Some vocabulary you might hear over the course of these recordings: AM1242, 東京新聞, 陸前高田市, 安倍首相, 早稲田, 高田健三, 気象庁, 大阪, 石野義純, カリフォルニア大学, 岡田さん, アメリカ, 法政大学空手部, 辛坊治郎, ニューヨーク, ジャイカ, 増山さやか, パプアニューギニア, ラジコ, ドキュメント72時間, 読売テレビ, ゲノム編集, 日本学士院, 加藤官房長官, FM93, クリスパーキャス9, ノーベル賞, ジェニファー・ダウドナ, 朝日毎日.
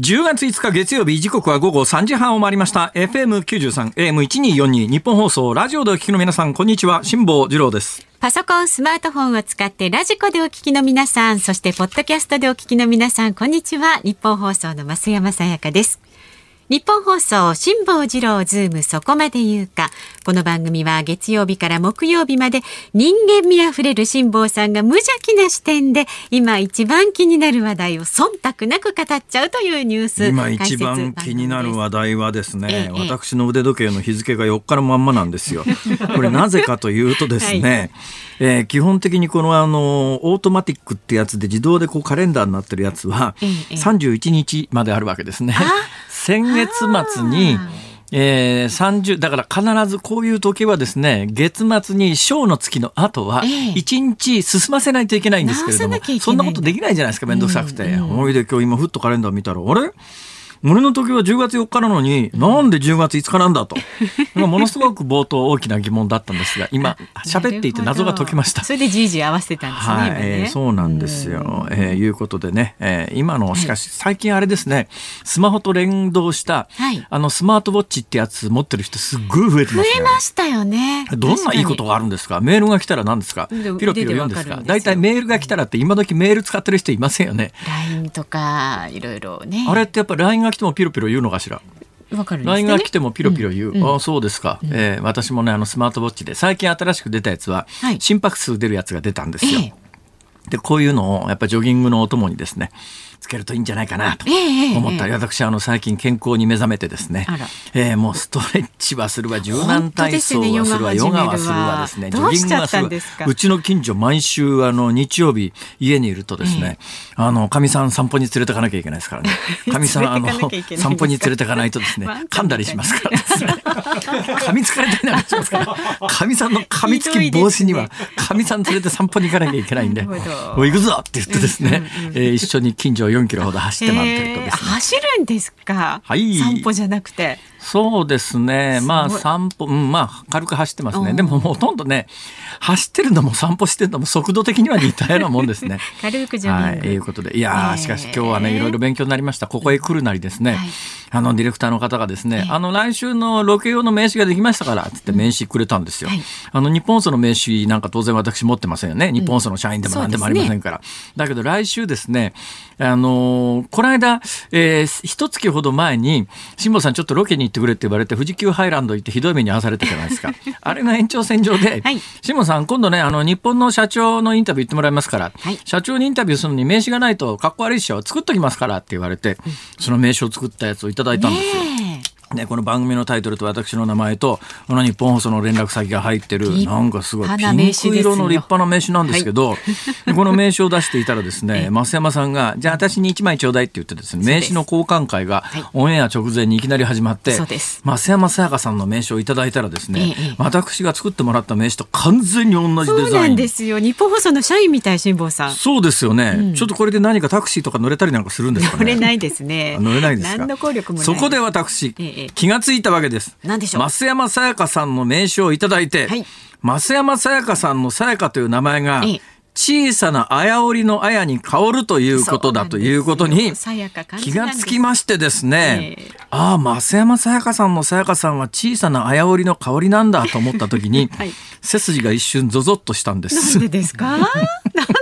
10月5日月曜日、時刻は午後3時半を回りました。 FM93 AM1242 日本放送ラジオでお聞きの皆さん、こんにちは、辛坊治郎です。パソコン、スマートフォンを使ってラジコでお聞きの皆さん、そしてポッドキャストでお聞きの皆さん、こんにちは、日本放送の増山さやかです。日本放送辛坊治郎ズームそこまで言うか。この番組は月曜日から木曜日まで、人間味あふれる辛坊さんが無邪気な視点で今一番気になる話題を忖度なく語っちゃうというニュース。今一番気になる話題はですね、私の腕時計の日付が4日のまんまなんですよ。これなぜかというとですね、基本的にこのオートマティックってやつで自動でこうカレンダーになってるやつは31日まであるわけですね。先月末に、30だから必ずこういう時はですね、月末に小の月の後は1日進ませないといけないんですけれども、そんなことできないじゃないですか、めんどくさくて。おいで、今日今ふっとカレンダー見たら、あれ俺の時は10月4日なのになんで10月5日なんだと、ものすごく冒頭大きな疑問だったんですが、今喋っていて謎が解けました。それでじいじ合わせてたんですね。はい、今ね、そうなんですよ。いうことでね、今のしかし最近あれですね、スマホと連動した、はい、スマートウォッチってやつ持ってる人すっごい増えてますね。増えましたよね。どんないいことがあるんですか。メールが来たら何ですか。ピロピロ言うんですか。だいたいメールが来たらって今時メール使ってる人いませんよね。LINE とかいろいろね。あれってやっぱ LINE が来てもピロピロ言うのかしら。LINE、ね、が来てもピロピロ言う、ああそうですか、私もね、スマートウォッチで最近新しく出たやつは、はい、心拍数出るやつが出たんですよ、でこういうのをやっぱジョギングのお供にですねつけるといいんじゃないかなと思ったり、私最近健康に目覚めてですね、もうストレッチはするわ、柔軟体操はするわ、ヨガはするわですね、ジョギングはするわ。うちの近所毎週日曜日家にいるとですね、かみさん散歩に連れてかなきゃいけないですからね。かみさん散歩に連れてかないとですね噛んだりしますからですね噛みつかれたりなんかしますから、かみさんの噛みつき防止にはかみさん連れて散歩に行かなきゃいけないんで、おい行くぞって言ってですね、一緒に近所4キロほど走って回ってるとですね。走るんですか、はい、散歩じゃなくて。そうですね、まあ散歩、軽く走ってますね。でもほとんどね、走ってるのも散歩してるのも速度的には似たようなもんですね軽くジョギング、いうことで、いや、しかし今日はねいろいろ勉強になりました。ここへ来るなりですね、ディレクターの方がですね、来週のロケ用の名刺ができましたからつって名刺くれたんですよ、日本放送の名刺なんか当然私持ってませんよね、日本放送の社員でも何でもありませんから、だけど来週ですね、この間、一月ほど前に辛坊さんちょっとロケに行ってくれって言われて富士急ハイランド行ってひどい目に遭わされたじゃないですかあれの延長線上で、辛坊さん今度ね、日本の社長のインタビュー行ってもらいますから、社長にインタビューするのに名刺がないとかっこ悪いっしょ、作っときますからって言われて、その名刺を作ったやつをいただいたんですよ、ね、この番組のタイトルと私の名前とこの日本放送の連絡先が入ってる、なんかすごいピンク色の立派な名刺なんですけど、この名刺を出していたらですね、増山さんがじゃあ私に1枚ちょうだいって言ってですね、名刺の交換会がオンエア直前にいきなり始まって、増山さやかさんの名刺をいただいたらですね、私が作ってもらった名刺と完全に同じデザイン。そうなんですよ、日本放送の社員みたい、辛坊さん。そうですよね、ちょっとこれで何かタクシーとか乗れたりなんかするんですかね。乗れないですね。乗れないですか。何の効力もない。そこで私、気がついたわけです。何でしょう。増山さやかさんの名刺をいただいて、増山さやかさんのさやかという名前が小さなあやおりのあやに香るということだということに気がつきましてですね、ああ増山さやかさんのさやかさんは小さなあやおりの香りなんだと思った時に、背筋が一瞬ゾゾッとしたんです。なんでですかな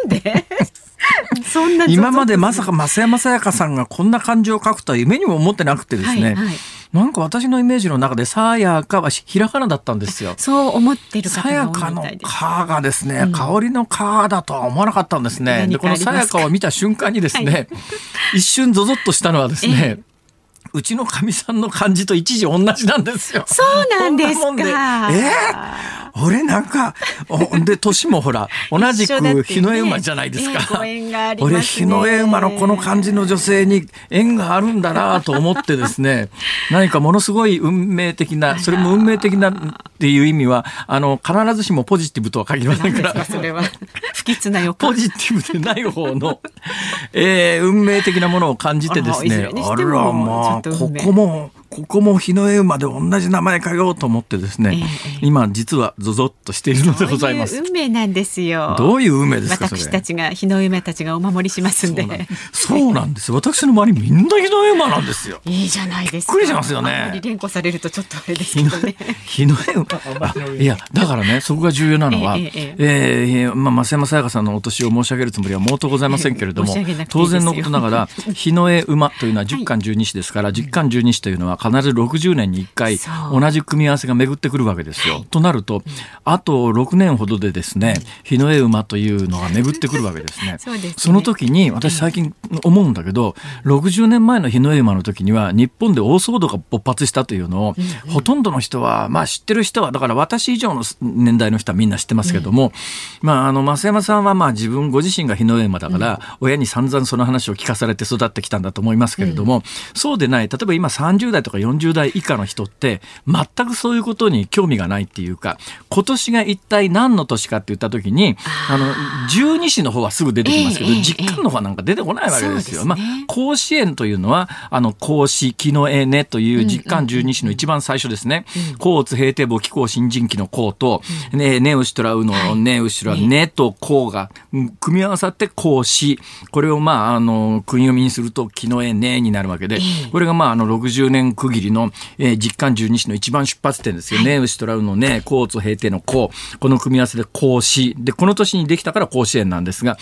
んでそんな今までまさか増山さやかさんがこんな感情を書くとは夢にも思ってなくてですね、なんか私のイメージの中でさやかはひらがなだったんですよ。そう思ってる方が多いみたいです。さやかのかがですね、香りのかだとは思わなかったんですね。でこのさやかを見た瞬間にですね、一瞬ゾゾッとしたのはですね、うちのかみさんの漢字と一字同じなんですよ。そうなんですか。俺なんかで年もほら同じく日の絵馬じゃないですか、俺日の絵馬のこの感じの女性に縁があるんだなと思ってですね何かものすごい運命的な、それも運命的なっていう意味は必ずしもポジティブとは限りませんから、それは不吉な予感、ポジティブでない方の運命的なものを感じてですね、あらまあここも日の絵馬で同じ名前かよと思ってですね、今実はゾゾッとしているのでございます。そういう運命なんですよ。どういう運命ですかそれ。私たちが日の絵馬たちがお守りしますんで。そうなんです。私の周りみんな日の絵馬なんですよ。いいじゃないですか。びっくりしますよね。あまり連呼されるとちょっとあれですけどね。日の絵馬。いやだからね、そこが重要なのは、増山さやかさんのお年を申し上げるつもりは毛頭ございませんけれども、当然のことながら日の絵馬というのは10巻12子ですから、10巻12子というのは必ず60年に1回同じ組み合わせが巡ってくるわけですよ。となるとあと6年ほどでですね、日の絵馬というのが巡ってくるわけですね。 その時に私最近思うんだけど、60年前の日の絵馬の時には日本で大騒動が勃発したというのを、ほとんどの人は、まあ、知ってる人はだから私以上の年代の人はみんな知ってますけども、増山さんはまあ自分ご自身が日の絵馬だから、親に散々その話を聞かされて育ってきたんだと思いますけれども、そうでない例えば今30代とか40代以下の人って全くそういうことに興味がないっていうか、今年が一体何の年かって言った時に十二支の方はすぐ出てきますけど、実感の方はなんか出てこないわけですよ。甲子園というのは甲子木の絵ねという実感十二支の一番最初ですね。甲乙平定簿紀甲新人期の甲と、ねうしとらうのねうしとらねと甲が組み合わさって甲子、これを訓読みにすると木の絵ねになるわけで、これが60年区切りの実感十二支の一番出発点ですよね。牛とらうのね、甲乙平定の甲、この組み合わせで甲子で、この年にできたから甲子園なんですが、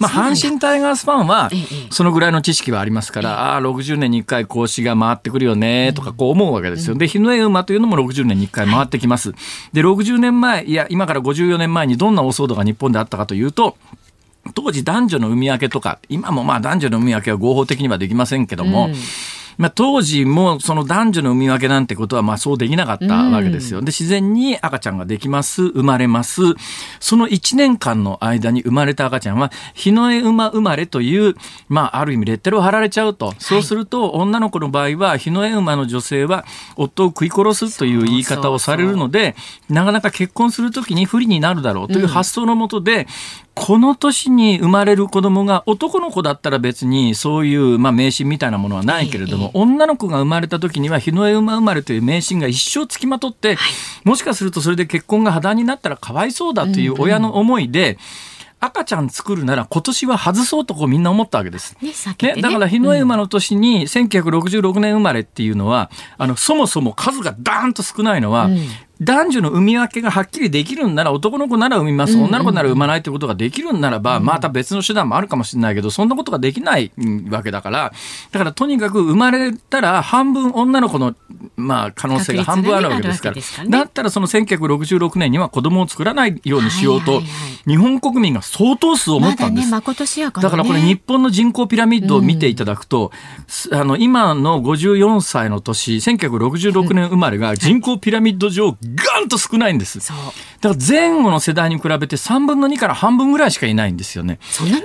阪神タイガースファンはそのぐらいの知識はありますから、60年に1回甲子が回ってくるよねとかこう思うわけですよ。で日の絵馬というのも60年に1回回ってきます。で60年前いや今から54年前にどんな大騒動が日本であったかというと、当時男女の海分けとか、今もまあ男女の海分けは合法的にはできませんけども、当時もその男女の産み分けなんてことはまあそうできなかったわけですよ。で自然に赤ちゃんができます、生まれます。その1年間の間に生まれた赤ちゃんは日の絵馬生まれという、ある意味レッテルを貼られちゃうと、そうすると女の子の場合は日の絵馬の女性は夫を食い殺すという言い方をされるので、なかなか結婚するときに不利になるだろうという発想のもとで、この年に生まれる子供が男の子だったら別にそういう迷信みたいなものはないけれども、女の子が生まれた時には日の絵馬生まれという迷信が一生つきまとって、もしかするとそれで結婚が破談になったらかわいそうだという親の思いで、赤ちゃん作るなら今年は外そうとこうみんな思ったわけです、だから日の絵馬の年に1966年生まれっていうのは、そもそも数がダーンと少ないのは、男女の産み分けがはっきりできるんなら、男の子なら産みます、女の子なら産まないということができるんならば、また別の手段もあるかもしれないけど、そんなことができないわけだから、とにかく生まれたら半分女の子の、可能性が半分あるわけですから、だったらその1966年には子供を作らないようにしようと日本国民が相当数思ったんです。だからこれ日本の人口ピラミッドを見ていただくと、今の54歳の年1966年生まれが人口ピラミッド上ガンと少ないんです。だから前後の世代に比べて3分の2から半分ぐらいしかいないんですよね。そんなに？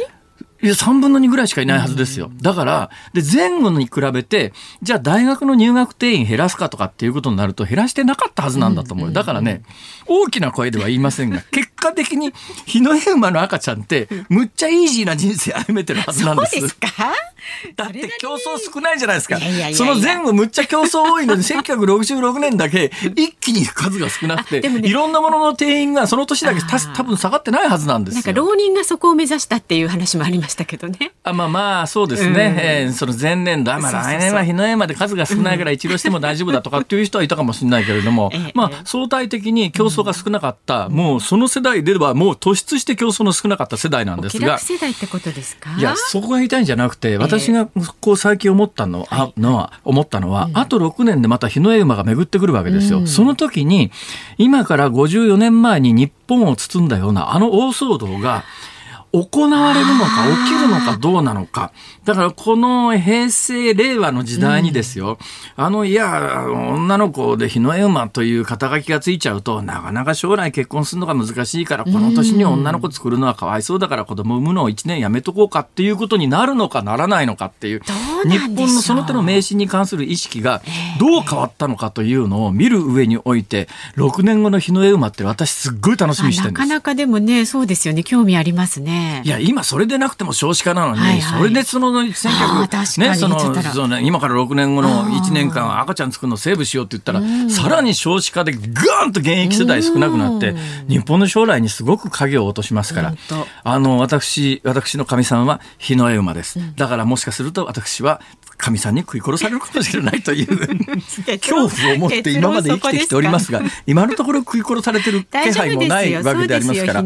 いや3分の2ぐらいしかいないはずですよ。だからで前後に比べて、じゃあ大学の入学定員減らすかとかっていうことになると減らしてなかったはずなんだと思う。だからね、大きな声では言いませんが結果的に日の絵馬の赤ちゃんってむっちゃイージーな人生歩めてるはずなんです。そうですか？だって競争少ないじゃないですか。その前後むっちゃ競争多いので1966年だけ一気に数が少なくて、いろんなものの定員がその年だけ多分下がってないはずなんですよ。なんか浪人がそこを目指したっていう話もありますしたけどね。そうですね、その前年度、来年は日の絵馬で数が少ないから一浪しても大丈夫だとかっていう人はいたかもしれないけれども、相対的に競争が少なかった、もうその世代ではもう突出して競争の少なかった世代なんですが、お気楽世代ってことですか？いやそこが言いたいんじゃなくて、私がこう最近思ったのはあと6年でまた日の絵馬が巡ってくるわけですよ。その時に今から54年前に日本を包んだようなあの大騒動が行われるのか起きるのかどうなのか。だからこの平成令和の時代にですよ、女の子で日の絵馬という肩書きがついちゃうと、なかなか将来結婚するのが難しいから、この年に女の子作るのはかわいそうだから子供産むのを1年やめとこうかっていうことになるのかならないのかっていう、日本のその手の迷信に関する意識がどう変わったのかというのを見る上において、6年後の日の絵馬って私すっごい楽しみにしてるんです。なかなかでもね、そうですよね、興味ありますね。いや、今それでなくても少子化なのに、はいはい、それでその1900、ね、その今から6年後の1年間赤ちゃん作るのセーブしようって言ったら、さらに少子化でガーンと現役世代少なくなって日本の将来にすごく影を落としますから、私の神さんは日の絵馬です。だからもしかすると私は神さんに食い殺されるかもしれないという恐怖を持って今まで生きてきておりますが、今のところ食い殺されてる気配もないわけでありますから。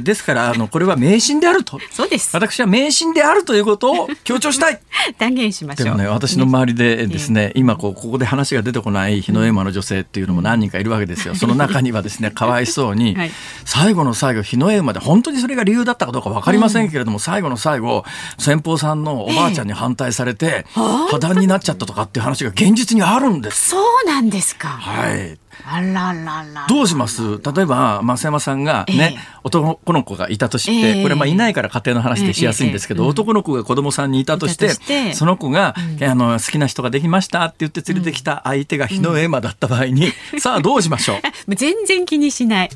ですからこれは迷信であると、そうです、私は迷信であるということを強調したい断言しましょう。でもね、私の周りでですね、今ここで話が出てこない日の絵馬の女性っていうのも何人かいるわけですよ。その中にはですね、かわいそうに、はい、最後の最後日の絵馬で、本当にそれが理由だったかどうか分かりませんけれども、最後の最後先方さんのおばあちゃんに反対されて破談になっちゃったとかっていう話が現実にあるんです。そうなんですか。はい、あららら、どうします？例えば増山さんが、ね、男の子がいたとして、これはいないから家庭の話でしやすいんですけど、男の子が子供さんにいたとして、その子が、好きな人ができましたって言って連れてきた相手が日の絵馬だった場合に、さあどうしましょう？全然気にしない、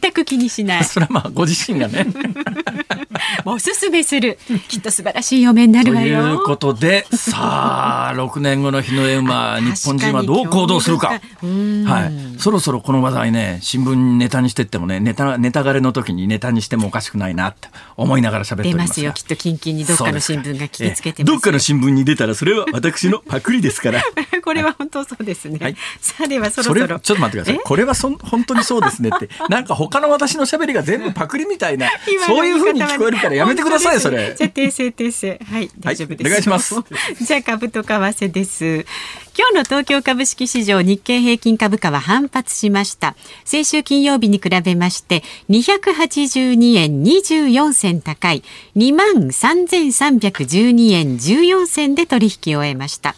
全く気にしない。それはまあご自身がねおすすめする、きっと素晴らしい嫁になるわよということで、さあ6年後の日の絵馬日本人はどう行動するか、はい、そろそろこの話題ね、新聞にネタにしてってもね、ネタ枯れの時にネタにしてもおかしくないなと思いながら喋っておりますが、出ますよきっと、キンキンにどっかの新聞が聞きつけてます。どっかの新聞に出たらそれは私のパクリですからこれは本当そうですね、はい、さあではそろそろちょっと待ってください。これは本当にそうですねってなんか他の私の喋りが全部パクリみたいなそういう風に聞こえるからやめてください。それじゃあ訂正、はい、大丈夫です、はい、お願いしますじゃあ株と為替です。今日の東京株式市場、日経平均株価は反発しました。先週金曜日に比べまして282円24銭高い 23,312 円14銭で取引を終えました。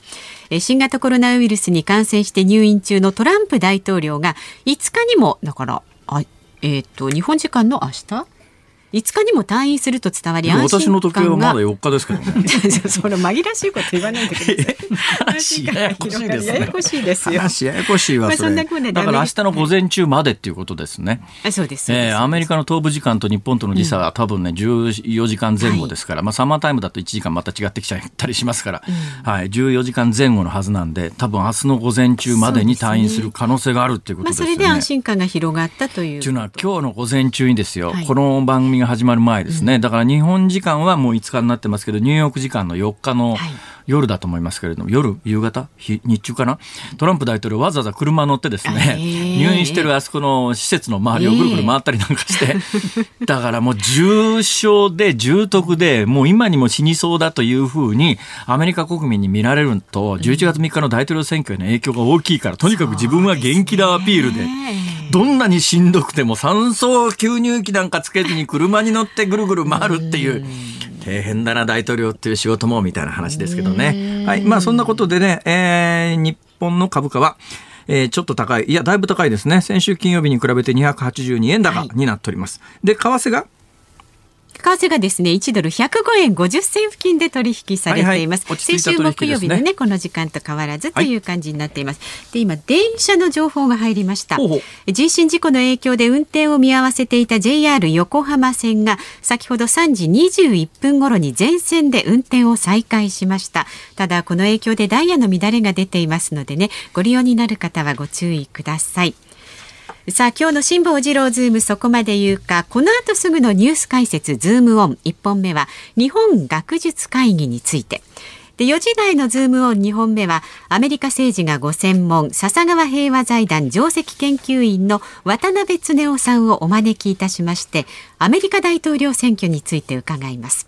新型コロナウイルスに感染して入院中のトランプ大統領が5日にもだから日本時間の明日5日にも退院すると伝わり、安心感が。私の時計はまだ4日ですけどねその紛らしいこと言わないでください話ややこしいですね。ややこしいですよ。話ややこしいわそれ、まあ、だから明日の午前中までっていうことですね。そうです、アメリカの東部時間と日本との時差は多分ね14時間前後ですから、サマータイムだと1時間また違ってきちゃったりしますから、はい、14時間前後のはずなんで、多分明日の午前中までに退院する可能性があるっていうことですよね。それで安心感が広がったというのは、今日の午前中にですよ、この番組が始まる前ですね、だから日本時間はもう5日になってますけど、ニューヨーク時間の4日の夜だと思いますけれども、夕方日中かな、トランプ大統領わざわざ車乗ってですね、入院してるあそこの施設の周りをぐるぐる回ったりなんかして、だからもう重症で重篤でもう今にも死にそうだというふうにアメリカ国民に見られると、11月3日の大統領選挙への影響が大きいから、とにかく自分は元気だアピールで、どんなにしんどくても酸素吸入器なんかつけずに車に乗ってぐるぐる回るっていう、大変だな大統領っていう仕事もみたいな話ですけどね。はい、まあそんなことでね、日本の株価はちょっと高い、いやだいぶ高いですね。先週金曜日に比べて282円高になっております、はい、で為替がですね1ドル105円50銭付近で取引されています、先週木曜日のねこの時間と変わらずという感じになっています、はい、で今電車の情報が入りました。人身事故の影響で運転を見合わせていた JR 横浜線が先ほど3時21分頃に全線で運転を再開しました。ただこの影響でダイヤの乱れが出ていますのでね、ご利用になる方はご注意ください。さあ今日の辛坊治郎ズームそこまで言うか、この後すぐのニュース解説ズームオン、1本目は日本学術会議についてで、4時台のズームオン2本目はアメリカ政治がご専門、笹川平和財団上席研究員の渡辺恒雄さんをお招きいたしまして、アメリカ大統領選挙について伺います。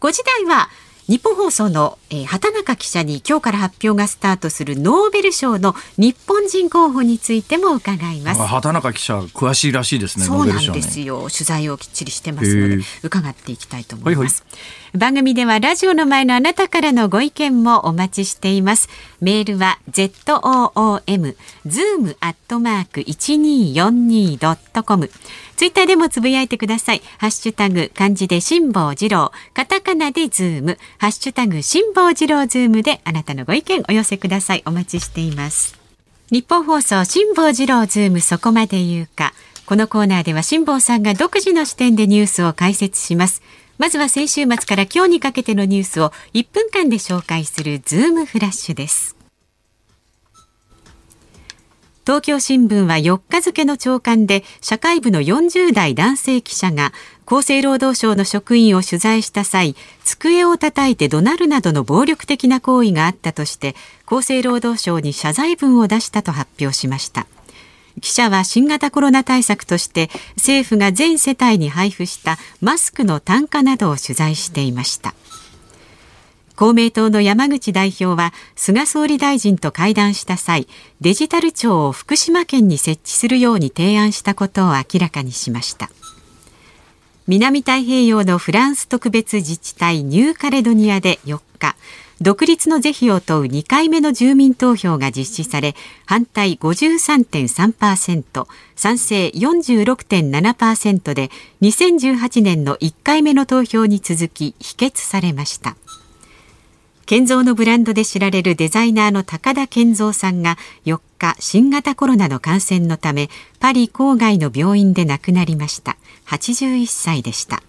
5時台は日本放送の畑中記者に今日から発表がスタートするノーベル賞の日本人候補についても伺います。畑中記者詳しいらしいですね。そうなんですよ、ね、取材をきっちりしてますので伺っていきたいと思います。はいはい、番組ではラジオの前のあなたからのご意見もお待ちしています。メールは zoom@1242.com、 ツイッターでもつぶやいてください。ハッシュタグ漢字で辛坊治郎、カタカナでズーム、ハッシュタグ辛坊治郎ズームであなたのご意見お寄せください。お待ちしています。日本放送辛坊治郎ズーム、そこまで言うか。このコーナーでは辛坊さんが独自の視点でニュースを解説します。まずは先週末から今日にかけてのニュースを1分間で紹介するズームフラッシュです。東京新聞は4日付の朝刊で、社会部の40代男性記者が厚生労働省の職員を取材した際、机を叩いて怒鳴るなどの暴力的な行為があったとして厚生労働省に謝罪文を出したと発表しました。記者は新型コロナ対策として政府が全世帯に配布したマスクの単価などを取材していました。公明党の山口代表は菅総理大臣と会談した際、デジタル庁を福島県に設置するように提案したことを明らかにしました。南太平洋のフランス特別自治体ニューカレドニアで4日、独立の是非を問う2回目の住民投票が実施され、反対 53.3%、賛成 46.7% で2018年の1回目の投票に続き否決されました。建造のブランドで知られるデザイナーの高田健三さんが4日、新型コロナの感染のためパリ郊外の病院で亡くなりました。81歳でした。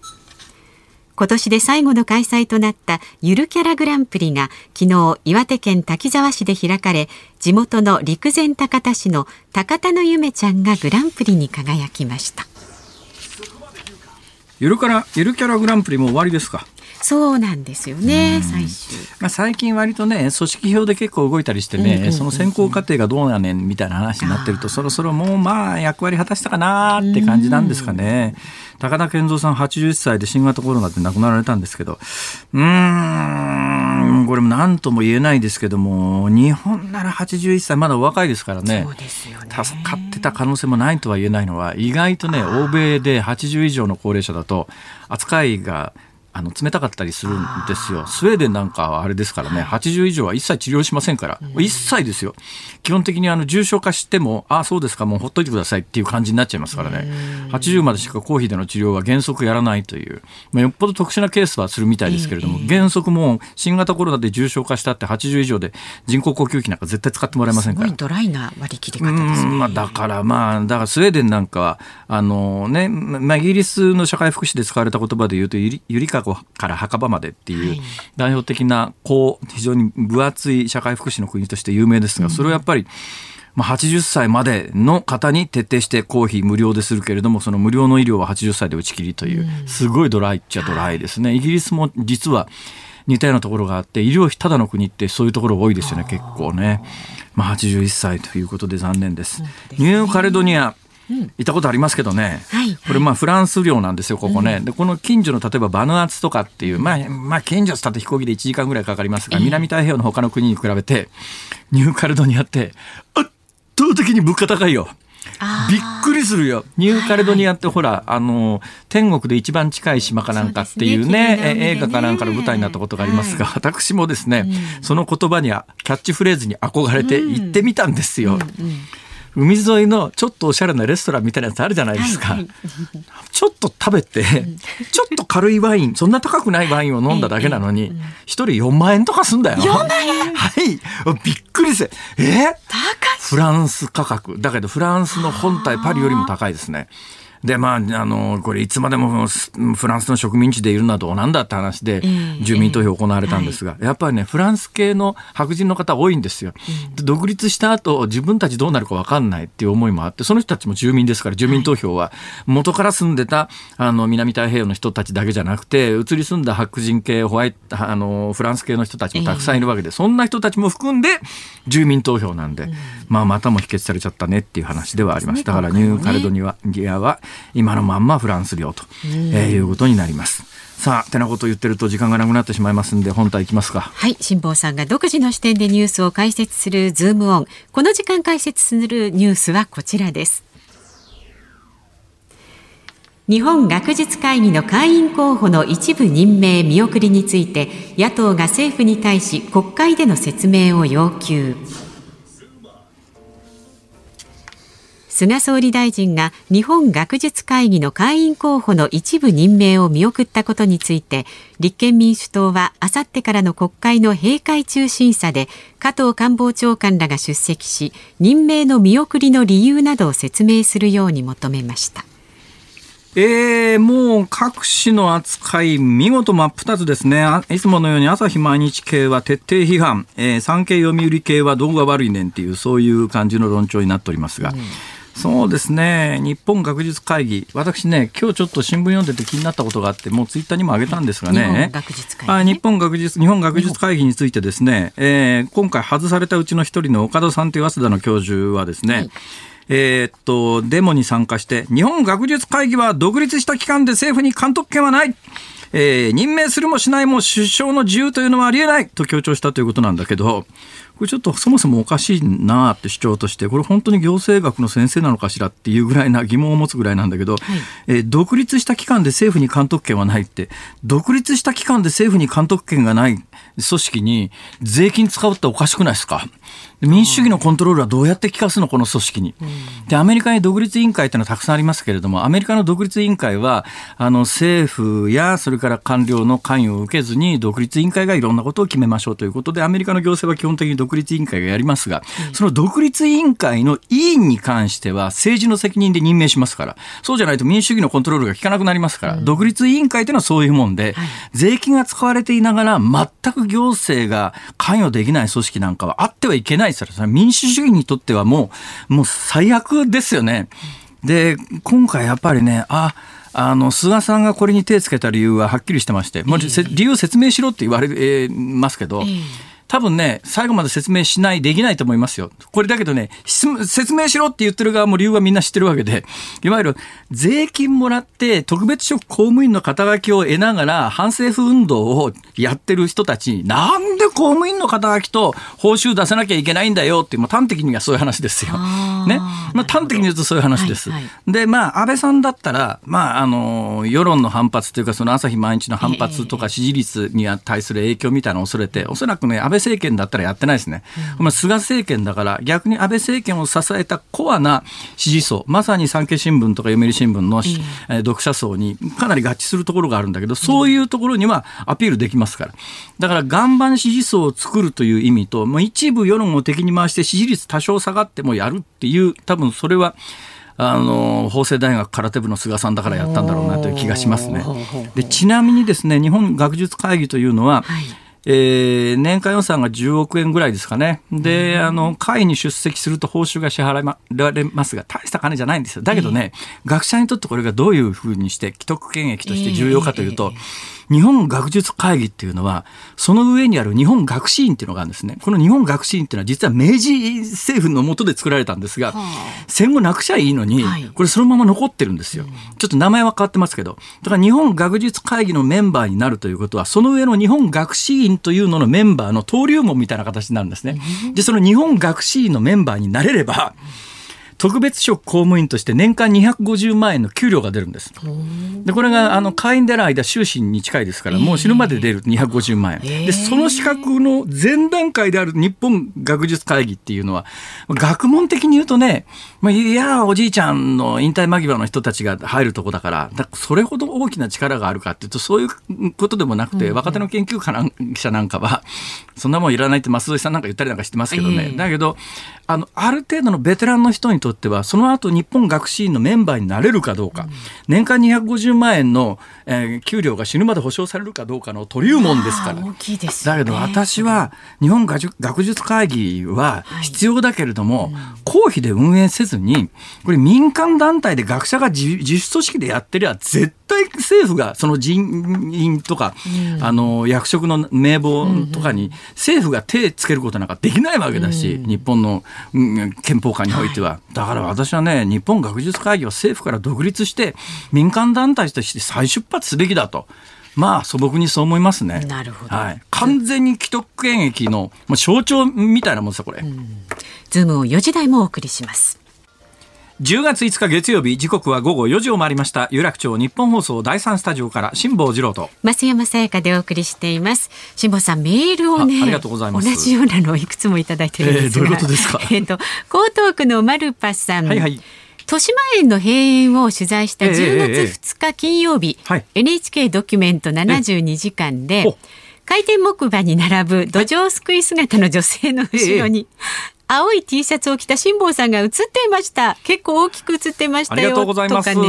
今年で最後の開催となったゆるキャラグランプリが昨日、岩手県滝沢市で開かれ、地元の陸前高田市の高田のゆめちゃんがグランプリに輝きました。ゆるキャラグランプリも終わりですか。そうなんですよね、最終、最近割とね、組織票で結構動いたりしてね、その選考過程がどうやねんみたいな話になってると、そろそろもう役割果たしたかなって感じなんですかね。高田健三さん81歳で新型コロナで亡くなられたんですけど、これも何とも言えないですけども、日本なら81歳まだお若いですからね。そうですよね。助かってた可能性もないとは言えないのは、意外とね、欧米で80以上の高齢者だと扱いが冷たかったりするんですよ。スウェーデンなんかはあれですからね、80以上は一切治療しませんから、一切ですよ。基本的に重症化しても、そうですか、もうほっといてくださいっていう感じになっちゃいますからね。80までしか公費での治療は原則やらないという、よっぽど特殊なケースはするみたいですけれども、原則もう新型コロナで重症化したって80以上で人工呼吸器なんか絶対使ってもらえませんから。すごいドライな割り切り方ですね。だからスウェーデンなんかはイギリスの社会福祉で使われた言葉で言うと、ゆりかから墓場までっていう代表的な非常に分厚い社会福祉の国として有名ですが、それはやっぱり80歳までの方に徹底して公費無料でするけれども、その無料の医療は80歳で打ち切りという、すごいドライっちゃドライですね。イギリスも実は似たようなところがあって、医療費ただの国ってそういうところ多いですよね、結構ね。81歳ということで残念です。ニューカレドニア行ったことありますけどね、これフランス領なんですよ、ここね。でこの近所の例えばバヌアツとかっていう、近所つったって飛行機で1時間ぐらいかかりますが、南太平洋の他の国に比べてニューカレドニアって圧倒的に物価高いよ。びっくりするよ。ニューカレドニアって天国で一番近い島かなんかっていう映画かなんかの舞台になったことがありますが、私もですね、その言葉にキャッチフレーズに憧れて行ってみたんですよ。海沿いのちょっとおしゃれなレストランみたいなやつあるじゃないですか、ちょっと食べてちょっと軽いワイン、そんな高くないワインを飲んだだけなのに一人4万円とかすんだよ。4万円、びっくりして、フランス価格だけど、フランスの本体パリよりも高いですね。でこれいつまでもフランスの植民地でいるのはどうなんだって話で住民投票行われたんですが、やっぱりね、フランス系の白人の方多いんですよ。で独立した後自分たちどうなるか分かんないっていう思いもあって、その人たちも住民ですから、住民投票は元から住んでた南太平洋の人たちだけじゃなくて、移り住んだ白人系フランス系の人たちもたくさんいるわけで、そんな人たちも含んで住民投票なんで、またも否決されちゃったねっていう話ではあります。だからニューカレドニアは今のまんまフランス領と、いうことになります。さあ、てなこと言ってると時間がなくなってしまいますんで、本体いきますか。はい、辛坊さんが独自の視点でニュースを解説するズームオン。この時間解説するニュースはこちらです。日本学術会議の会員候補の一部任命見送りについて、野党が政府に対し国会での説明を要求。菅総理大臣が日本学術会議の会員候補の一部任命を見送ったことについて、立憲民主党はあさってからの国会の閉会中審査で加藤官房長官らが出席し、任命の見送りの理由などを説明するように求めました。もう各紙の扱い見事真っ二つですね。いつものように朝日毎日系は徹底批判、産経読売系はどこが悪いねんっていう、そういう感じの論調になっておりますが、そうですね、日本学術会議、私ね、今日ちょっと新聞読んでて気になったことがあって、もうツイッターにも上げたんですがね、日本学術会議についてですね、今回外されたうちの一人の岡田さんという早稲田の教授はですね、はい、デモに参加して、日本学術会議は独立した機関で政府に監督権はない、任命するもしないも首相の自由というのはありえないと強調したということなんだけど、これちょっとそもそもおかしいなって主張として、これ本当に行政学の先生なのかしらっていうぐらいな疑問を持つぐらいなんだけど、独立した機関で政府に監督権はないって、独立した機関で政府に監督権がない組織に税金使うっておかしくないですか。民主主義のコントロールはどうやって効かすの、この組織に。で、アメリカに独立委員会ってのはたくさんありますけれども、アメリカの独立委員会は政府やそれから官僚の関与を受けずに、独立委員会がいろんなことを決めましょうということで、アメリカの行政は基本的に独立委員会がやりますが、その独立委員会の委員に関しては政治の責任で任命しますから、そうじゃないと民主主義のコントロールが効かなくなりますから、独立委員会というのはそういうもんで、税金が使われていながら全く行政が関与できない組織なんかはあってはいけない。民主主義にとってはもう最悪ですよね。で、今回やっぱりね、菅さんがこれに手をつけた理由ははっきりしてまして、もう理由を説明しろって言われますけど、多分ね、最後まで説明しない、できないと思いますよ。これだけどね、説明しろって言ってる側も理由はみんな知ってるわけで、いわゆる税金もらって特別職公務員の肩書きを得ながら反政府運動をやってる人たちに、なんで公務員の肩書きと報酬出さなきゃいけないんだよって、端的にはそういう話ですよ。ね。端的に言うとそういう話です。はいはい、で、安倍さんだったら、世論の反発というか、その朝日毎日の反発とか支持率に対する影響みたいなのを恐れて、おそらくね、安倍政権だったらやってないですね。菅政権だから、逆に安倍政権を支えたコアな支持層、まさに産経新聞とか読売新聞の、読者層にかなり合致するところがあるんだけど、そういうところにはアピールできますから。だから岩盤支持層を作るという意味と、もう一部世論を敵に回して支持率多少下がってもやるっていう、多分それは法政大学空手部の菅さんだからやったんだろうなという気がしますね。で、ちなみにですね、日本学術会議というのは、年間予算が10億円ぐらいですかね。で、会に出席すると報酬が支払われますが、大した金じゃないんですよ。だけどね、学者にとってこれがどういうふうにして既得権益として重要かというと、日本学術会議っていうのは、その上にある日本学士院っていうのがあるんですね。この日本学士院っていうのは実は明治政府の下で作られたんですが、戦後なくちゃいいのに、これそのまま残ってるんですよ。ちょっと名前は変わってますけど、だから日本学術会議のメンバーになるということは、その上の日本学士院というののメンバーの登竜門みたいな形になるんですね。で、その日本学士院のメンバーになれれば、特別職公務員として年間250万円の給料が出るんです。で、これが会員である間、終身に近いですから、もう死ぬまで出る250万円で、その資格の前段階である日本学術会議っていうのは、学問的に言うとね、いや、おじいちゃんの引退間際の人たちが入るとこだから、それほど大きな力があるかっていうと、そういうことでもなくて、若手の研究者なんかはそんなもんいらないって舛添さんなんか言ったりなんかしてますけどね。だけどある程度のベテランの人にとっては、その後日本学士院のメンバーになれるかどうか、年間250万円の、給料が死ぬまで保証されるかどうかの登竜門ですから。大きいですね。だけど私は日本学術会議は必要だけれども、公費で運営せずに、これ民間団体で学者が自主組織でやってりゃ絶対政府がその人員とか、うん、役職の名簿とかに政府が手つけることなんかできないわけだし、うん、日本の、うん、憲法下においては、はい、だから私はね、日本学術会議は政府から独立して民間団体として再出発すべきだと、まあ素朴にそう思いますね。なるほど、はい、完全に既得権益の象徴みたいなもんですよこれ、うん、ズームを4時台もお送りします。10月5日月曜日、時刻は午後4時を回りました。有楽町日本放送第3スタジオから辛坊治郎と増山さやかでお送りしています。辛坊さん、メールをね、ありがとうございます。同じようなのをいくつもいただいているんですが、どういうことですか。江東区のマルパさん、はいはい、豊島園の閉園を取材した10月2日金曜日、はい、NHK ドキュメント72時間で、回転木馬に並ぶ土壌すくい姿の女性の後ろに、青い T シャツを着た辛坊さんが映っていました。結構大きく映ってましたよ。ありがとうございます。とかね、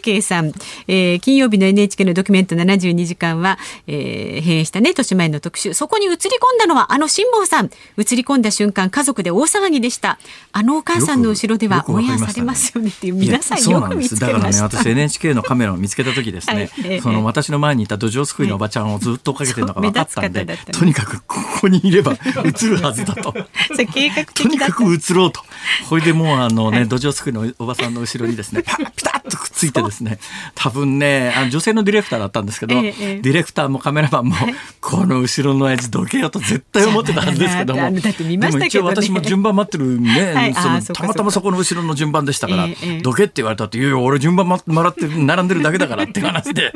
KK さん、金曜日の NHK のドキュメント72時間は、閉園したね豊島園の特集、そこに映り込んだのはあの辛坊さん。映り込んだ瞬間、家族で大騒ぎでした。あのお母さんの後ろではオンエアされますよねっていう、皆さんよく見つけました。だからね、私 NHK のカメラを見つけた時ですね、はい、その私の前にいた土壌すくいのおばちゃんをずっと追っかけてるのが分かったんで、とにかくここにいれば映るはずだととにかく移ろうと。ほいでもうはい、土壌すくいのおばさんの後ろにですね、ピタッとくっついてですね、多分ね、女性のディレクターだったんですけど、ディレクターもカメラマンも、この後ろのやつどけよと絶対思ってたんですけども、でも一応私も順番待ってるね、はい、たまたまそこの後ろの順番でしたから、どけって言われたって、いや俺順番並んでるだけだからって話で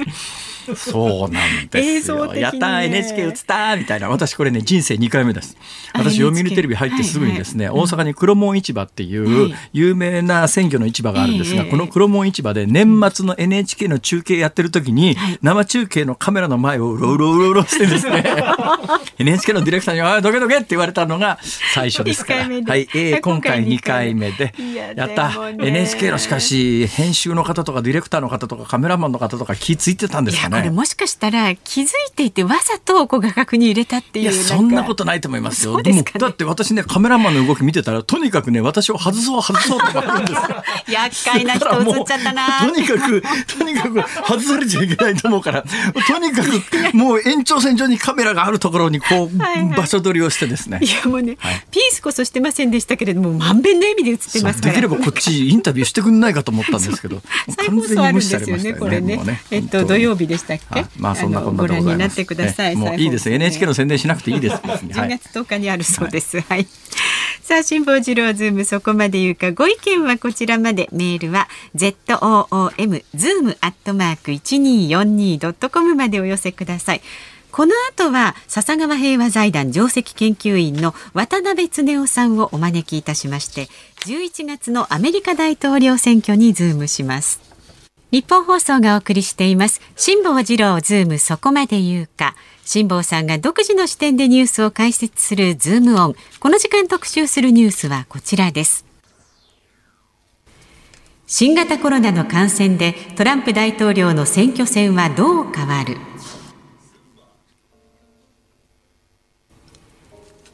そうなんですよ、ね、やった NHK 映ったみたいな。私これね、人生2回目です。私読売テレビ入ってすぐにですね、大阪に黒門市場っていう有名な鮮魚の市場があるんですが、この黒門市場で年末の NHK の中継やってる時に生中継のカメラの前をうろうろしてですねNHK のディレクターにどけどけって言われたのが最初ですから、はい、今回2回目でやった。 NHK のしかし編集の方とかディレクターの方とかカメラマンの方とか気ついてたんですかね。これもしかしたら気づいていてわざとこう画角に入れたっていう。いや、そんなことないと思いますよ。でもだって私ね、カメラマンの動き見てたら、とにかくね、私を外そうと思ってるんです厄介な人映っちゃったな。とにかく外されちゃいけないと思うから、とにかくもう延長線上にカメラがあるところにこうはい、はい、場所取りをしてですね。いやもうね、はい、ピースこそしてませんでしたけれども、満遍の笑みで映ってますから。できればこっちインタビューしてくんないかと思ったんですけど、完全に無視されましたよね。これね、土曜日でしたっけ。まあそんなこんなでございます。ご覧になってください。もういいです。NHK の宣伝しなくていいです。10月10日にあるそうです。はい。さあ、辛坊治郎ズームそこまで言うか。ご意見はこちらまで。メールは zoom@1242.com までお寄せください。この後は笹川平和財団上席研究員の渡辺恒雄さんをお招きいたしまして、11月のアメリカ大統領選挙にズームします。日本放送がお送りしています。辛坊治郎ズームそこまで言うか。辛坊さんが独自の視点でニュースを解説するズームオン。この時間特集するニュースはこちらです。新型コロナの感染でトランプ大統領の選挙戦はどう変わる。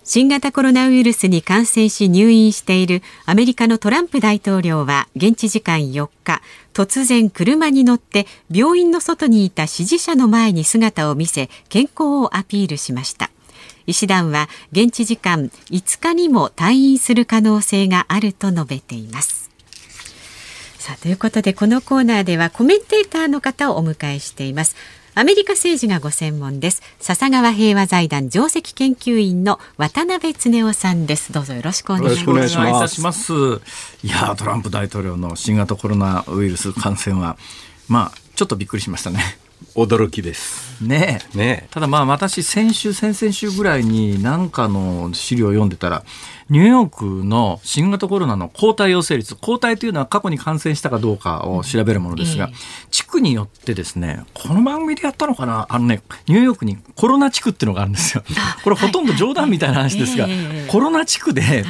新型コロナウイルスに感染し入院しているアメリカのトランプ大統領は現地時間4日、突然車に乗って病院の外にいた支持者の前に姿を見せ、健康をアピールしました。医師団は現地時間5日にも退院する可能性があると述べています。さあ、ということでこのコーナーではコメンテーターの方をお迎えしています。アメリカ政治がご専門です。笹川平和財団上席研究員の渡辺恒雄さんです。どうぞよろしくお願いします。よろしくお願いいたします。いや、トランプ大統領の新型コロナウイルス感染は、まあちょっとびっくりしましたね。驚きですねえ、ねえ。ただまあ私、先々週ぐらいに何かの資料を読んでたら、ニューヨークの新型コロナの抗体陽性率、抗体というのは過去に感染したかどうかを調べるものですが、地区によってですね、この番組でやったのかな、ね、ニューヨークにコロナ地区っていうのがあるんですよ。これほとんど冗談みたいな話ですが、コロナ地区で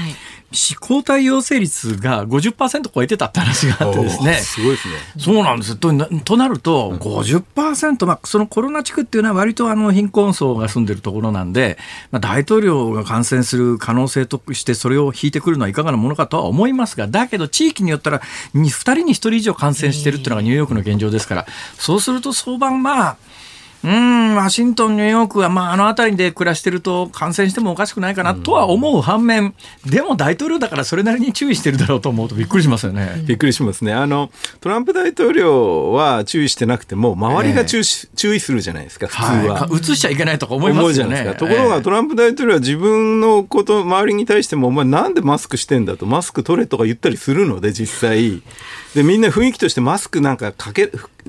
執行対応成率が 50% 超えてたって話があってですね。すごいですね。そうなんです。となると 50%、まあ、そのコロナ地区っていうのは割と貧困層が住んでるところなんで、まあ、大統領が感染する可能性としてそれを引いてくるのはいかがなものかとは思いますが、だけど地域によったら 2人に1人以上感染してるっていうのがニューヨークの現状ですから、そうすると相場はまあワシントン、ニューヨークは、まあ、あの辺りで暮らしてると感染してもおかしくないかなとは思う反面、でも大統領だからそれなりに注意してるだろうと思うとびっくりしますよね。びっくりしますね。トランプ大統領は注意してなくても周りが注意するじゃないですか、普通は。はい、移しちゃいけないとか思いますよね。ところがトランプ大統領は自分のこと周りに対しても、お前なんでマスクしてんだと、マスク取れとか言ったりするので、実際でみんな雰囲気としてマスクなんか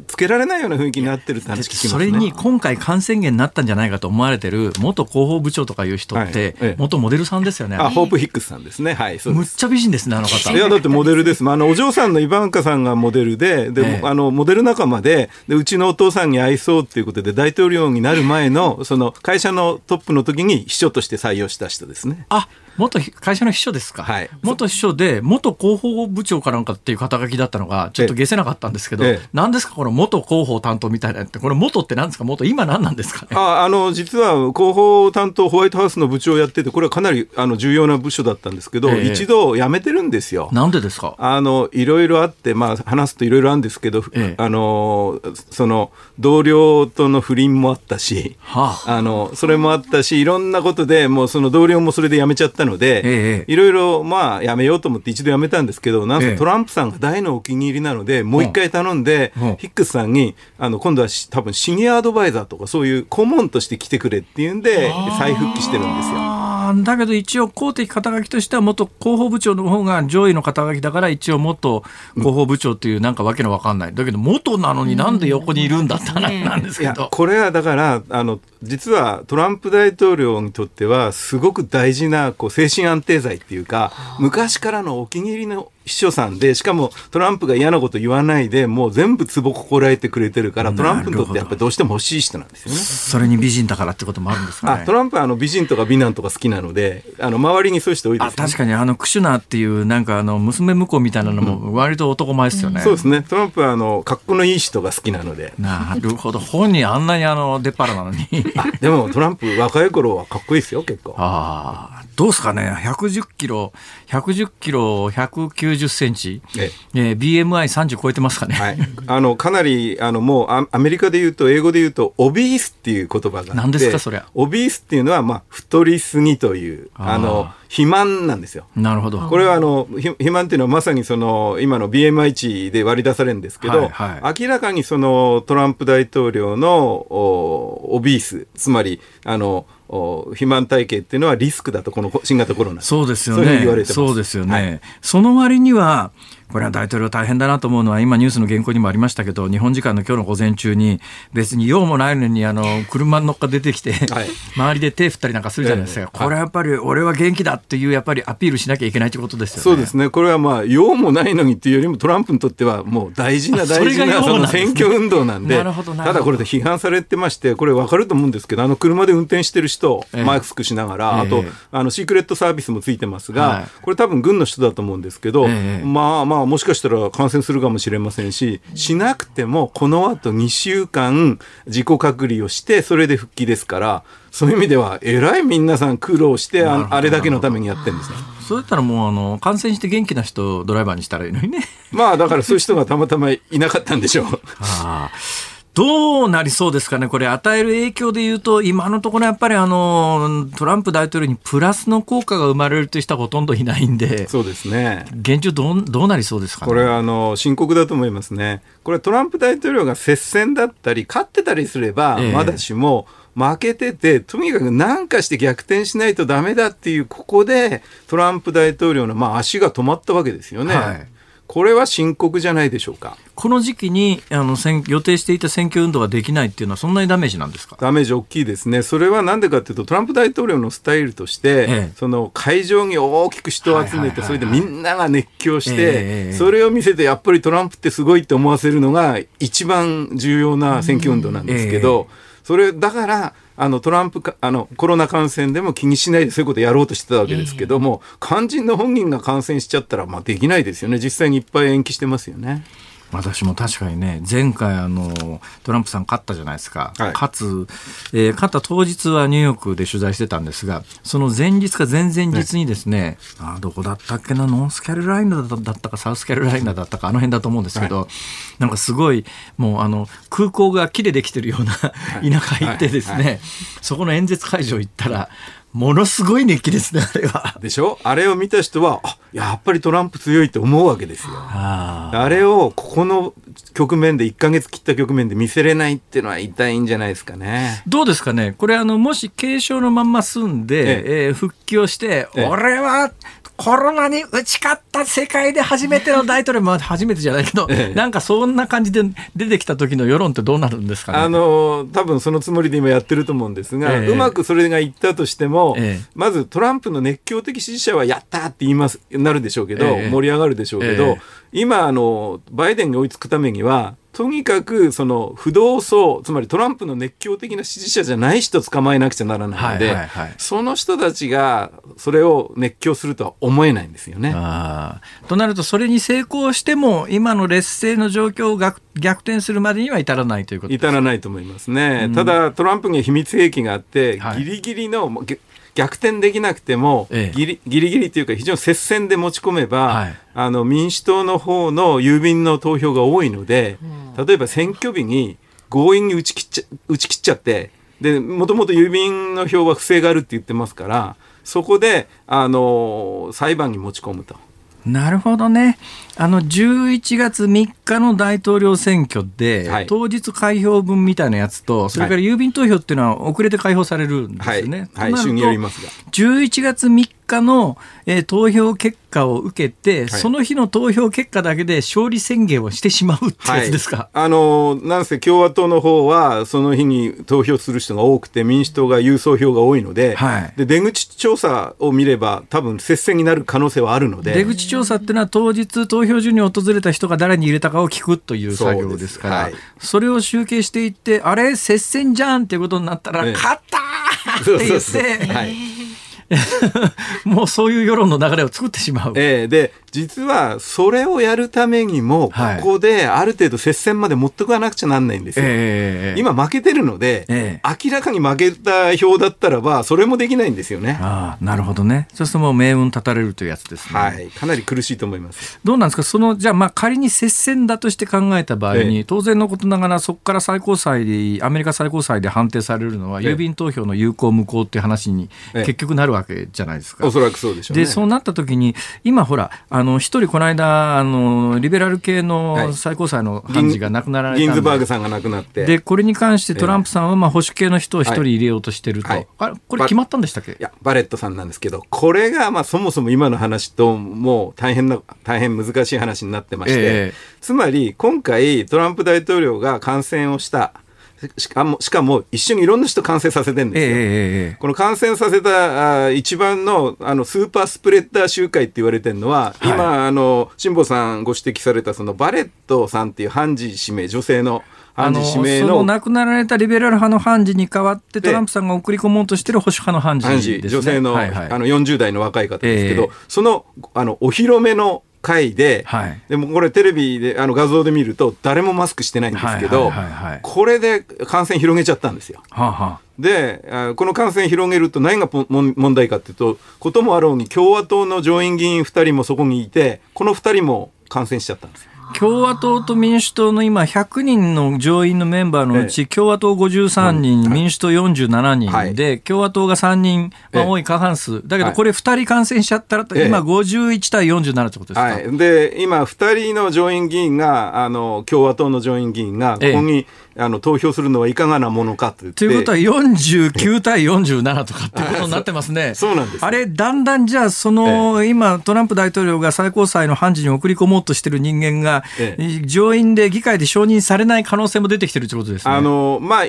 つけられないような雰囲気になってるって話聞きますね。それに今回感染源になったんじゃないかと思われてる元広報部長とかいう人って、はい、元モデルさんですよね。あ、ホープヒックスさんですね。はい、そうです。むっちゃ美人ですね、あの方。いやだってモデルです、まあ、お嬢さんのイバンカさんがモデル でモデル仲間 でうちのお父さんに愛そうっていうことで大統領になる前 の会社のトップの時に秘書として採用した人ですね。あ、元会社の秘書ですか。はい、元秘書で元広報部長かなんかっていう肩書きだったのがちょっと下せなかったんですけど、何ですかこの元広報担当みたいなって、これ元って何ですか、元今何なんですかね。実は広報担当ホワイトハウスの部長をやってて、これはかなり重要な部署だったんですけど、一度辞めてるんですよ。なんでですか。いろいろあって、まあ、話すといろいろあるんですけど、その同僚との不倫もあったし、それもあったし、いろんなことでもうその同僚もそれで辞めちゃったので、いろいろまあやめようと思って一度やめたんですけど、なんせトランプさんが大のお気に入りなのでもう一回頼んで、ヒックスさんに今度は多分シニアアドバイザーとかそういう顧問として来てくれっていうんで再復帰してるんですよ。だけど一応公的肩書きとしては元広報部長の方が上位の肩書きだから、一応元広報部長というなんかわけのわかんない、だけど元なのになんで横にいるんだって話なんですけど、いやこれはだから実はトランプ大統領にとってはすごく大事な精神安定剤っていうか、昔からのお気に入りの秘書さんで、しかもトランプが嫌なこと言わないでもう全部ツボここらえてくれてるから、トランプにとってやっぱりどうしても欲しい人なんですよね。それに美人だからってこともあるんですかね。トランプは美人とか美男とか好きなので、周りにそういう人多いですね。確かにクシュナーっていうなんか娘婿みたいなのも割と男前ですよね。そうですね。トランプは格好のいい人が好きなので。なるほど。本人あんなに出っ腹なのにでもトランプ若い頃はかっこいいですよ、結構。あ、どうですかね。110キロ190センチ、BMI30 超えてますかね。はい、かなりもうアメリカでいうと、英語でいうとオビースっていう言葉があって、何ですかそれ。オビースっていうのは、まあ、太りすぎという肥満なんですよ。なるほど。これは肥満っていうのはまさにその今の BMI 値で割り出されるんですけど、はいはい、明らかにそのトランプ大統領のオビース、つまり肥満体型っていうのはリスクだと、この新型コロナ。そうですよね。そういうふうに言われてます。そうですよね。はい、その割にはこれは大統領大変だなと思うのは、今ニュースの原稿にもありましたけど、日本時間の今日の午前中に別に用もないのに車に乗っか出てきて、はい、周りで手振ったりなんかするじゃないですか。これはやっぱり俺は元気だっていうやっぱりアピールしなきゃいけないということですよね。そうですね。これはまあ用もないのにっていうよりもトランプにとってはもう大事なその選挙運動なんで。なるほど。ただこれで批判されてまして、これ分かると思うんですけど、車で運転してる人、マスクしながら、あとシークレットサービスもついてますが、はい、これ多分軍の人だと思うんですけど、まあもしかしたら感染するかもしれませんし、しなくてもこのあと2週間自己隔離をしてそれで復帰ですから、そういう意味ではえらい皆さん苦労して あれだけのためにやってるんですね。そうだったらもう感染して元気な人をドライバーにしたらいいのにねまあだからそういう人がたまたまいなかったんでしょうどうなりそうですかね。これ与える影響でいうと、今のところやっぱりトランプ大統領にプラスの効果が生まれるという人はほとんどいないんで。そうですね。現状どうなりそうですかね。これは深刻だと思いますね。これトランプ大統領が接戦だったり勝ってたりすればまだしも、負けててとにかく何かして逆転しないとダメだっていう、ここでトランプ大統領のまあ足が止まったわけですよね。はい、これは深刻じゃないでしょうか。この時期に予定していた選挙運動ができないっていうのは、そんなにダメージなんですか。ダメージ大きいですね。それはなんでかというと、トランプ大統領のスタイルとして、その会場に大きく人を集めて、それでみんなが熱狂して、それを見せてやっぱりトランプってすごいって思わせるのが一番重要な選挙運動なんですけど、それだからトランプかコロナ感染でも気にしないでそういうことやろうとしてたわけですけども、肝心の本人が感染しちゃったら、まあ、できないですよね。実際にいっぱい延期してますよね。私も確かにね、前回トランプさん勝ったじゃないですか、はい、勝った当日はニューヨークで取材してたんですが、その前日か前々日にですね、どこだったっけな、ノースカロライナだったかサウスカロライナだったか、あの辺だと思うんですけど、はい、なんかすごいもう空港が木でできてるような田舎行ってですね、はいはいはい、そこの演説会場行ったらものすごい熱気ですね、あれは。でしょ、あれを見た人はやっぱりトランプ強いと思うわけですよ。 あれをここの局面で1ヶ月切った局面で見せれないっていうのは痛いんじゃないですかね。どうですかねこれ、もし軽症のまんま済んで、復帰をして、俺はコロナに打ち勝った世界で初めての大統領、まあ初めてじゃないけど、なんかそんな感じで出てきた時の世論ってどうなるんですかね。多分そのつもりで今やってると思うんですが、うまくそれがいったとしても、まずトランプの熱狂的支持者はやったって言いますなるでしょうけど、盛り上がるでしょうけど、今バイデンが追いつくためにはとにかくその不動層、つまりトランプの熱狂的な支持者じゃない人捕まえなくちゃならないので、はいはいはい、その人たちがそれを熱狂するとは思えないんですよね。となるとそれに成功しても今の劣勢の状況を逆転するまでには至らないということですか。至らないと思いますね、うん、ただトランプには秘密兵器があって、ギリギリの逆転できなくても、ギリギリというか非常に接戦で持ち込めば、はい、民主党の方の郵便の投票が多いので、例えば選挙日に強引に打ち切っちゃって、でもともと郵便の票は不正があるって言ってますから、そこで裁判に持ち込むと。なるほどね。11月3日の大統領選挙で、はい、当日開票分みたいなやつと、それから郵便投票っていうのは遅れて開票されるんですよね。はい、はい、となると、よりますが11月3日の、投票結果を受けて、はい、その日の投票結果だけで勝利宣言をしてしまうってやつですか。はい、なんせ共和党の方はその日に投票する人が多くて、民主党が郵送票が多いので、はい、で出口調査を見れば多分接戦になる可能性はあるので、出口調査っていうのは当日投票所に訪れた人が誰に入れたかを聞くという作業ですから、はい、それを集計していって、あれ接戦じゃんっていうことになったら、勝ったって言って、はい、もうそういう世論の流れを作ってしまう。で実はそれをやるためにもここである程度接戦まで持ってかなくちゃなんないんですよ。今負けてるので、明らかに負けた票だったらばそれもできないんですよね。なるほどね。そうするともう命運絶たれるというやつですね。はい、かなり苦しいと思います。どうなんですか、じゃあ、まあ仮に接戦だとして考えた場合に、当然のことながらそこからアメリカ最高裁で判定されるのは、郵便投票の有効無効っていう話に結局なるわけじゃないですか。おそらくそうでしょうね。でそうなった時に、今ほら一人この間リベラル系の最高裁の判事が亡くなられたんで、ギンズバーグさんが亡くなって、でこれに関してトランプさんはまあ保守系の人を一人入れようとしてると、はいはい、これ決まったんでしたっけ。いや、バレットさんなんですけど、これがまあそもそも今の話ともう大変難しい話になってまして、つまり今回トランプ大統領が感染をしたしかも一緒にいろんな人感染させてるんですよ。この感染させた一番の、スーパースプレッダー集会って言われてるのは、はい、今辛坊さんご指摘されたそのバレットさんっていう判事指名、女性の判事指名の、亡くなられたリベラル派の判事に代わってトランプさんが送り込もうとしてる保守派の判事ですね。女性の、はいはい、40代の若い方ですけど、その、お披露目の回で、はい、でもこれテレビで画像で見ると誰もマスクしてないんですけど、これで感染広げちゃったんですよ。でこの感染広げると何が問題かっていうと、こともあろうに共和党の上院議員2人もそこにいて、この2人も感染しちゃったんですよ。共和党と民主党の今100人の上院のメンバーのうち、共和党53人、民主党47人で、共和党が3人、多い過半数だけど、これ2人感染しちゃったら今51対47ってことですか。で今2人の上院議員が共和党の上院議員がここに投票するのはいかがなものかと言って、ということは49対47とかってことになってますね。そうなんです。あれだんだん、じゃあ今トランプ大統領が最高裁の判事に送り込もうとしてる人間が、上院で議会で承認されない可能性も出てきてるということですね。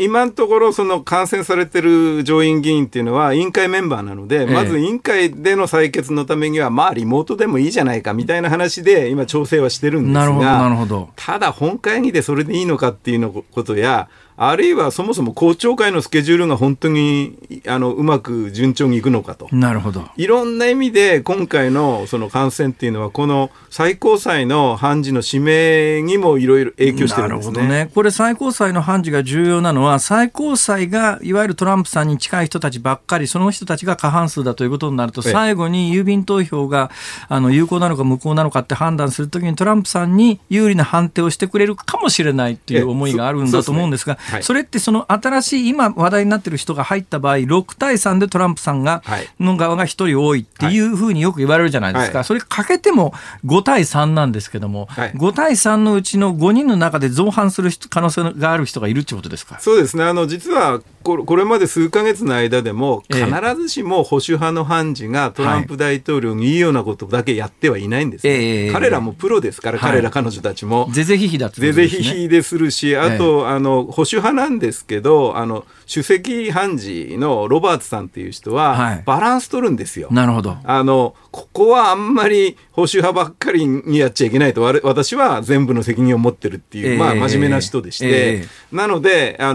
今のところその感染されてる上院議員っていうのは委員会メンバーなので、まず委員会での採決のためには、まあリモートでもいいじゃないかみたいな話で今調整はしてるんですが、ただ本会議でそれでいいのかっていうのことや、あるいはそもそも公聴会のスケジュールが本当にうまく順調にいくのかと。なるほど。いろんな意味で今回のその感染っていうのはこの最高裁の判事の指名にもいろいろ影響してるんですね。なるほどね。これ最高裁の判事が重要なのは、最高裁がいわゆるトランプさんに近い人たちばっかり、その人たちが過半数だということになると、最後に郵便投票が有効なのか無効なのかって判断するときにトランプさんに有利な判定をしてくれるかもしれないという思いがあるんだと思うんですが、はい、それってその新しい今話題になっている人が入った場合6対3でトランプさんが、はい、の側が1人多いっていうふうによく言われるじゃないですか、はい、それかけても5対3なんですけども、はい、5対3のうちの5人の中で造反する可能性がある人がいるってことですか。そうですね。実はこれまで数ヶ月の間でも必ずしも保守派の判事がトランプ大統領にいいようなことだけやってはいないんです、ね。彼らもプロですから、はい、彼ら彼女たちもぜぜひひだってことですね。ぜぜひひでするし、あと、保守派なんですけど首席判事のロバーツさんっていう人は、はい、バランス取るんですよ。なるほど。ここはあんまり保守派ばっかりにやっちゃいけないと私は全部の責任を持ってるっていう、真面目な人でして、なので必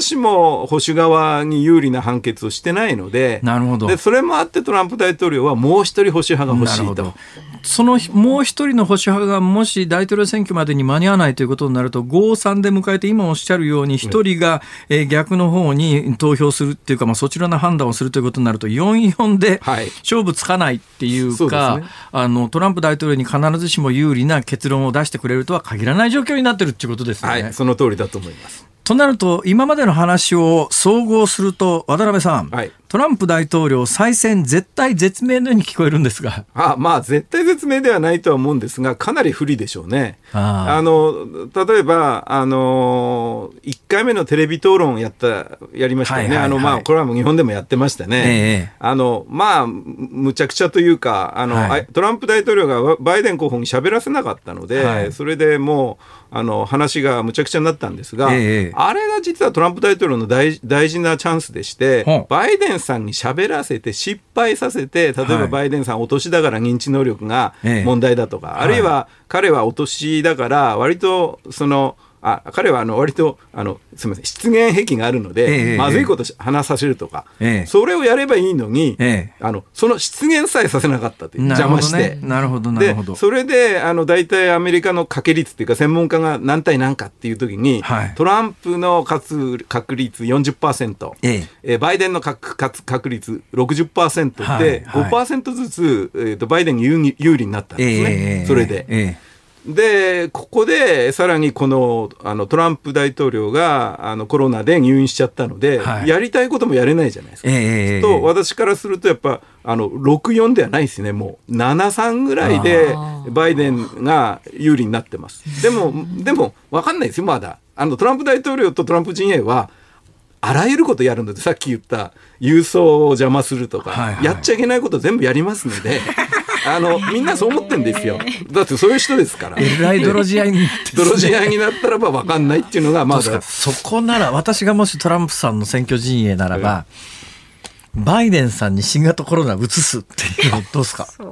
ずしも保守側に有利な判決をしてないので、なるほど。でそれもあってトランプ大統領はもう一人保守派が欲しいと。そのもう一人の保守派がもし大統領選挙までに間に合わないということになると 5-3 で迎えて、今おっしゃるように一人が逆の方に投票するっていうか、そちらの判断をするということになると 4-4 で勝負つかないっていうか、はい、トランプ大統領に必ずしも有利な結論を出してくれるとは限らない状況になってるっていうことですね。はい、その通りだと思います。となると今までの話を総合すると渡辺さん、はい、トランプ大統領再選絶対絶命のように聞こえるんですが。絶対絶命ではないとは思うんですが、かなり不利でしょうね。例えば1回目のテレビ討論をやりましたよね。これはもう日本でもやってましたね。むちゃくちゃというかトランプ大統領がバイデン候補に喋らせなかったので、はい、それでもう話がむちゃくちゃになったんですが、あれが実はトランプ大統領の大事なチャンスでして、バイデンさんに喋らせて失敗させて、例えばバイデンさんお年だから認知能力が問題だとか、あるいは彼はお年だから割と彼は割とすみません、失言癖があるので、まずいこと話させるとか、それをやればいいのに、その失言さえさせなかったという、邪魔して。なるほどね。なるほど。でそれで大体アメリカの賭け率というか、専門家が何対何かっていう時に、はい、トランプの勝つ確率 40%、バイデンの勝つ確率 60% で、はいはい、5% ずつ、バイデンに有利になったんですね。それで、でここでさらにトランプ大統領がコロナで入院しちゃったので、はい、やりたいこともやれないじゃないですか。と私からするとやっぱ 6-4 ではないですね。もう 7-3 ぐらいでバイデンが有利になってます。でも分かんないですよ。まだトランプ大統領とトランプ陣営はあらゆることやるので、さっき言った郵送を邪魔するとか、はいはい、やっちゃいけないこと全部やりますのでみんなそう思ってるんですよ。だってそういう人ですから。えらい泥仕合になって、泥仕合になったらば分かんないっていうのがまだ。そこなら私がもしトランプさんの選挙陣営ならば、バイデンさんに新型コロナ移すっていうのどうですか？こ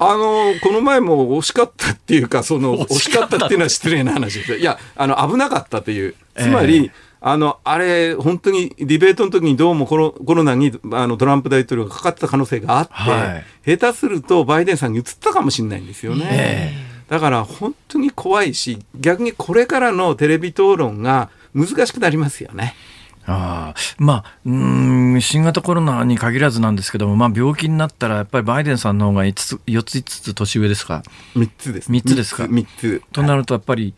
の前も惜しかったっていうか、惜しかったっていうのは失礼な話です。いや危なかったという、つまり。あれ本当にディベートの時にどうもコロナにトランプ大統領がかかった可能性があって、はい、下手するとバイデンさんに移ったかもしれないんですよね。だから本当に怖いし、逆にこれからのテレビ討論が難しくなりますよね。新型コロナに限らずなんですけども、病気になったらやっぱりバイデンさんの方が4つ5つ年上ですか？3つです。3つですか？3つ。となるとやっぱり、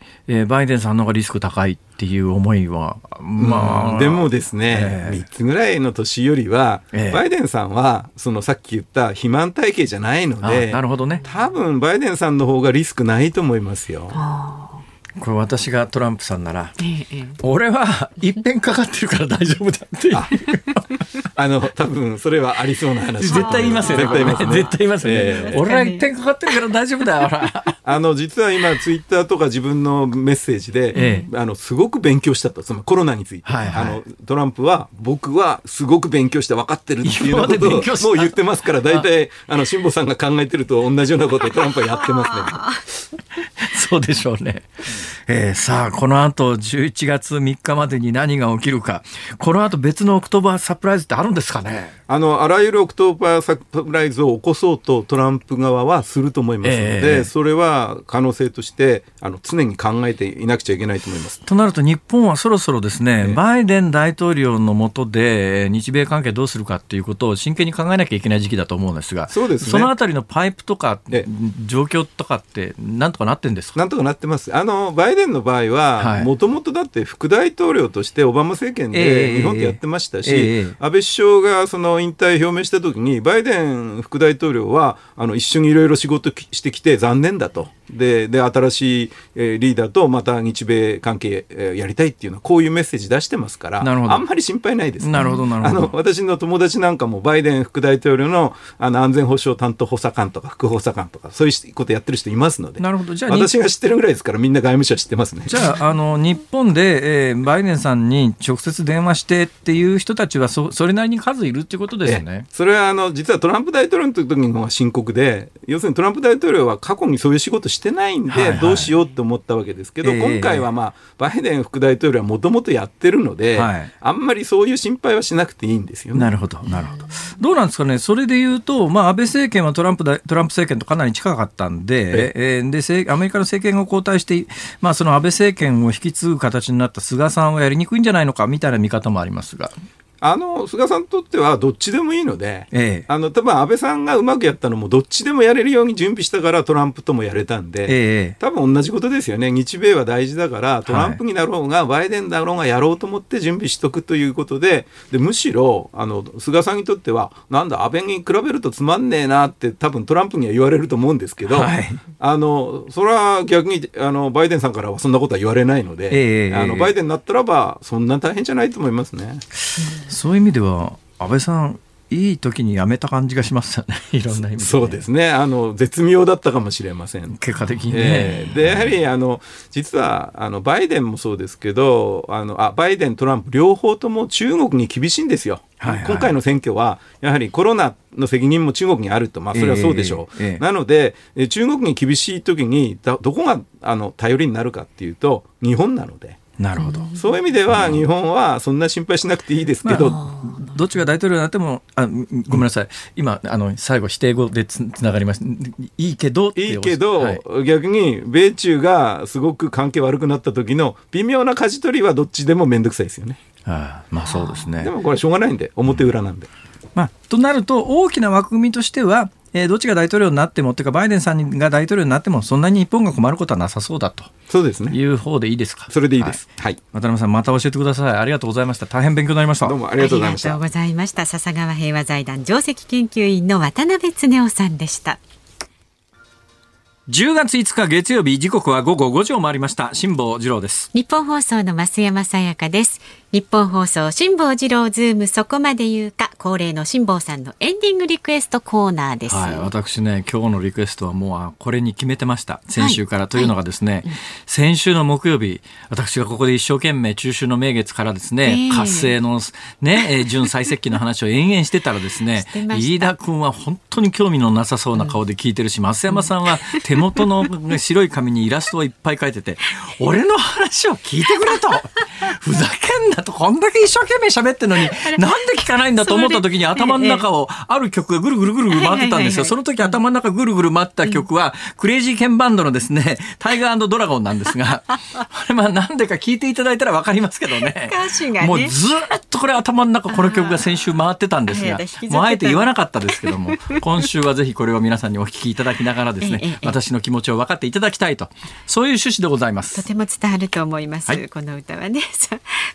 バイデンさんの方がリスク高いっていう思いは、でもですね、3つぐらいの年よりは、バイデンさんはさっき言った肥満体型じゃないので、なるほどね。多分バイデンさんの方がリスクないと思いますよ。これ私がトランプさんなら、俺は一遍かかってるから大丈夫だっていう多分それはありそうな話。絶対言いますよね。絶対言いますね。俺は一遍かかってるから大丈夫だ実は今ツイッターとか自分のメッセージで、すごく勉強したと、コロナについて、はいはい、トランプは僕はすごく勉強して分かってるっていうようなことをもう言ってますから、大体辛坊さんが考えてると同じようなことをトランプはやってますね。そうでしょうね、さあこのあと11月3日までに何が起きるか、このあと別のオクトーバーサプライズってあるんですかね。あらゆるオクトーバーサプライズを起こそうとトランプ側はすると思いますので、それは可能性として常に考えていなくちゃいけないと思います。となると日本はそろそろですね、バイデン大統領の下で日米関係どうするかということを真剣に考えなきゃいけない時期だと思うんですが、 そうですね、そのあたりのパイプとか、状況とかってなんとかなってんですか。なんとかなってます。バイデンの場合はもともとだって副大統領としてオバマ政権で日本でやってましたし、安倍首相がその引退表明したときにバイデン副大統領は一緒にいろいろ仕事してきて残念だと、で新しいリーダーとまた日米関係やりたいっていうのはこういうメッセージ出してますから、あんまり心配ないですね。なるほどなるほど。私の友達なんかもバイデン副大統領の安全保障担当補佐官とか副補佐官とかそういうことやってる人いますので。なるほど。じゃあ私が知ってるぐらいですから、みんな外務省知ってますね。じゃあ日本で、バイデンさんに直接電話してっていう人たちは それなりに数いるっていうことですよね。それは実はトランプ大統領の時の方が深刻で、要するにトランプ大統領は過去にそういう仕事してないんで、どうしようと思ったわけですけど、今回は、バイデン副大統領はもともとやってるので、あんまりそういう心配はしなくていいんですよね。なるほど、なるほど。どうなんですかね。それでいうと、安倍政権はトランプ政権とかなり近かったんで、アメリカの政権が交代して、その安倍政権を引き継ぐ形になった菅さんはやりにくいんじゃないのかみたいな見方もありますが。菅さんにとってはどっちでもいいので、多分安倍さんがうまくやったのもどっちでもやれるように準備したからトランプともやれたんで、多分同じことですよね。日米は大事だからトランプになろうが、バイデンだろうがやろうと思って準備しとくということで、むしろ菅さんにとってはなんだ安倍に比べるとつまんねえなって多分トランプには言われると思うんですけど、それは逆にバイデンさんからはそんなことは言われないので、バイデンになったらばそんな大変じゃないと思いますね。そういう意味では安倍さんいい時に辞めた感じがしますよね。いろんな意味で、ね、そうですね。絶妙だったかもしれません。結果的にね。でやはり実はバイデンもそうですけど、バイデントランプ両方とも中国に厳しいんですよ。今回の選挙はやはりコロナの責任も中国にあると、それはそうでしょう、なので中国に厳しい時にどこが頼りになるかっていうと日本なので。なるほど。そういう意味では日本はそんな心配しなくていいですけど、どっちが大統領になってもごめんなさい、今最後否定語でつながりました。いいけど、逆に米中がすごく関係悪くなった時の微妙な舵取りはどっちでもめんどくさいですよね。そうですね。でもこれはしょうがないんで、表裏なんで、となると大きな枠組みとしてはどっちが大統領になってもというかバイデンさんが大統領になってもそんなに日本が困ることはなさそうだと。そうですね。いう方でいいですか。それでいいです。渡辺さんまた教えてください。ありがとうございました。大変勉強になりました。どうもありがとうございました。ありがとうございました。笹川平和財団上席研究員の渡辺恒雄さんでした。10月5日月曜日、時刻は午後5時を回りました。辛坊治郎です。日本放送の増山さやかです。日本放送辛坊治郎ズームそこまで言うか、恒例の辛坊さんのエンディングリクエストコーナーです。私ね、今日のリクエストはもうこれに決めてました、先週から。というのがですね、先週の木曜日、私がここで一生懸命中秋の名月からですね、活性のね準最接近の話を延々してたらですね飯田君は本当に興味のなさそうな顔で聞いてるし、増山さんは手元の白い紙にイラストをいっぱい描いてて俺の話を聞いてくれとふざけんなと、こんだけ一生懸命喋ってるのになんで聞かないんだと思った時に頭の中をある曲がぐるぐるぐるぐる回ってたんですよ。その時頭の中ぐるぐる回った曲はクレイジーケンバンドのですねタイガー&ドラゴンなんですが、あれなんでか聞いていただいたら分かりますけどね。もうずっとこれ頭の中この曲が先週回ってたんですが、もうあえて言わなかったですけども、今週はぜひこれを皆さんにお聞きいただきながらですね、私の気持ちを分かっていただきたいと、そういう趣旨でございます。とても伝わると思います、この歌はね。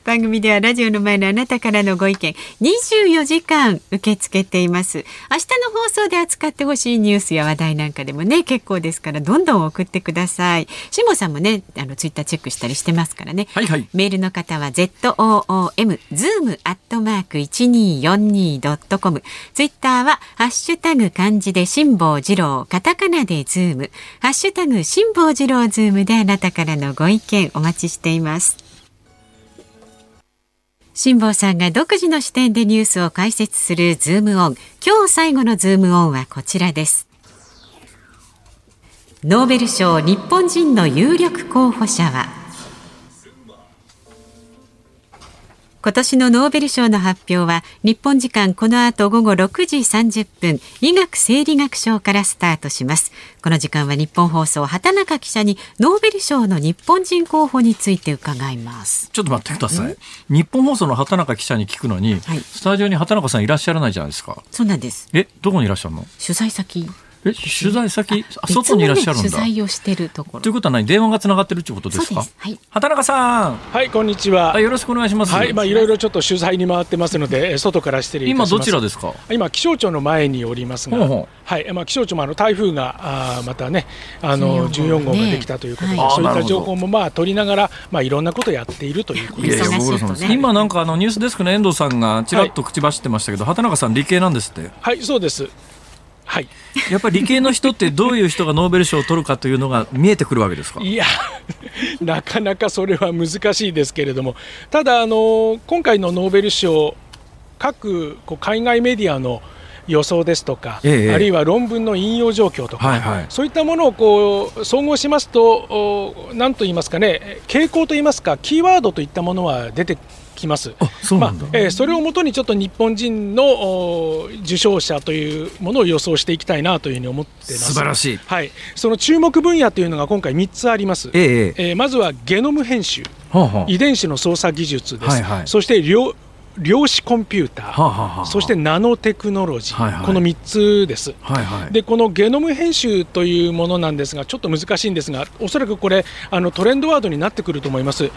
番組ではラジオの前のあなたからのご意見24時間受け付けています。明日の放送で扱ってほしいニュースや話題なんかでもね結構ですから、どんどん送ってください。辛坊さんもねツイッターチェックしたりしてますからね、メールの方は zoom@1242.com、 ツイッターはハッシュタグ漢字で辛坊治郎、カタカナでズーム、ハッシュタグ辛坊治郎ズームであなたからのご意見お待ちしています。辛坊さんが独自の視点でニュースを解説するズームオン。今日最後のズームオンはこちらです。ノーベル賞日本人の有力候補者は、今年のノーベル賞の発表は日本時間この後午後6時30分医学生理学賞からスタートします。この時間は日本放送畑中記者にノーベル賞の日本人候補について伺います。ちょっと待ってください。日本放送の畑中記者に聞くのに、スタジオに畑中さんいらっしゃらないじゃないですか。そうなんです。どこにいらっしゃるの？取材先、外にいらっしゃるんだ。取材をしてるところということは何、電話がつながってるってことですか？そうです、はい、畑中さん、はい、こんにちは。よろしくお願いします。はい、いろいろちょっと取材に回ってますので、外から失礼いたします。今どちらですか？今気象庁の前におりますが、はい、気象庁も台風がまたね、14号ができたということで、そういった情報も取りながら、いろんなことをやっているということです。今なんかニュースデスクの遠藤さんがちらっと口走ってましたけど、畑中さん理系なんですって。はい、そうです。はい、やっぱり理系の人ってどういう人がノーベル賞を取るかというのが見えてくるわけですか？いや、なかなかそれは難しいですけれども、ただ今回のノーベル賞、各海外メディアの予想ですとか、あるいは論文の引用状況とか、そういったものを総合しますと、何と言いますかね、傾向と言いますか、キーワードといったものは出てきます。それをもとにちょっと日本人の受賞者というものを予想していきたいなというふうに思ってます。素晴らしい。はい、その注目分野というのが今回3つあります。まずはゲノム編集、遺伝子の操作技術です。そして量子コンピューター、そしてナノテクノロジー、この3つです。で、このゲノム編集というものなんですが、ちょっと難しいんですが、おそらくこれトレンドワードになってくると思います。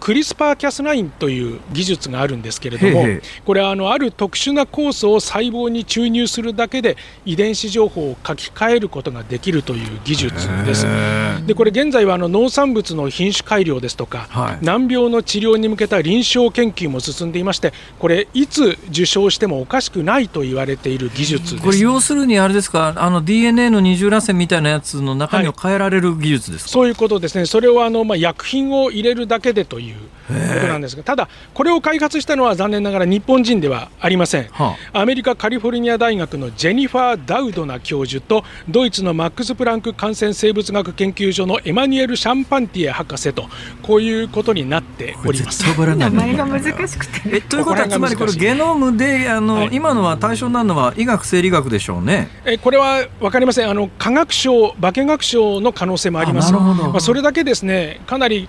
クリスパーキャス9という技術があるんですけれども、これはある特殊な酵素を細胞に注入するだけで遺伝子情報を書き換えることができるという技術です。で、これ現在は農産物の品種改良ですとか、難病の治療に向けた臨床研究も進んでいまして、これいつ受賞してもおかしくないと言われている技術です。これ要するにあれですか、DNA の二重らせんみたいなやつの中身を変えられる技術ですか？そういうことですね。それを薬品を入れるだけでということなんですが、ただこれを開発したのは残念ながら日本人ではありません。アメリカカリフォルニア大学のジェニファー・ダウドナ教授と、ドイツのマックス・プランク感染生物学研究所のエマニュエル・シャンパンティエ博士と、こういうことになっております。名前が難しくてということは、つまりこれゲノムで今のは対象になるのは医学生理学でしょうね。これは分かりません。化学賞、化学賞の可能性もあります。それだけですね、かなり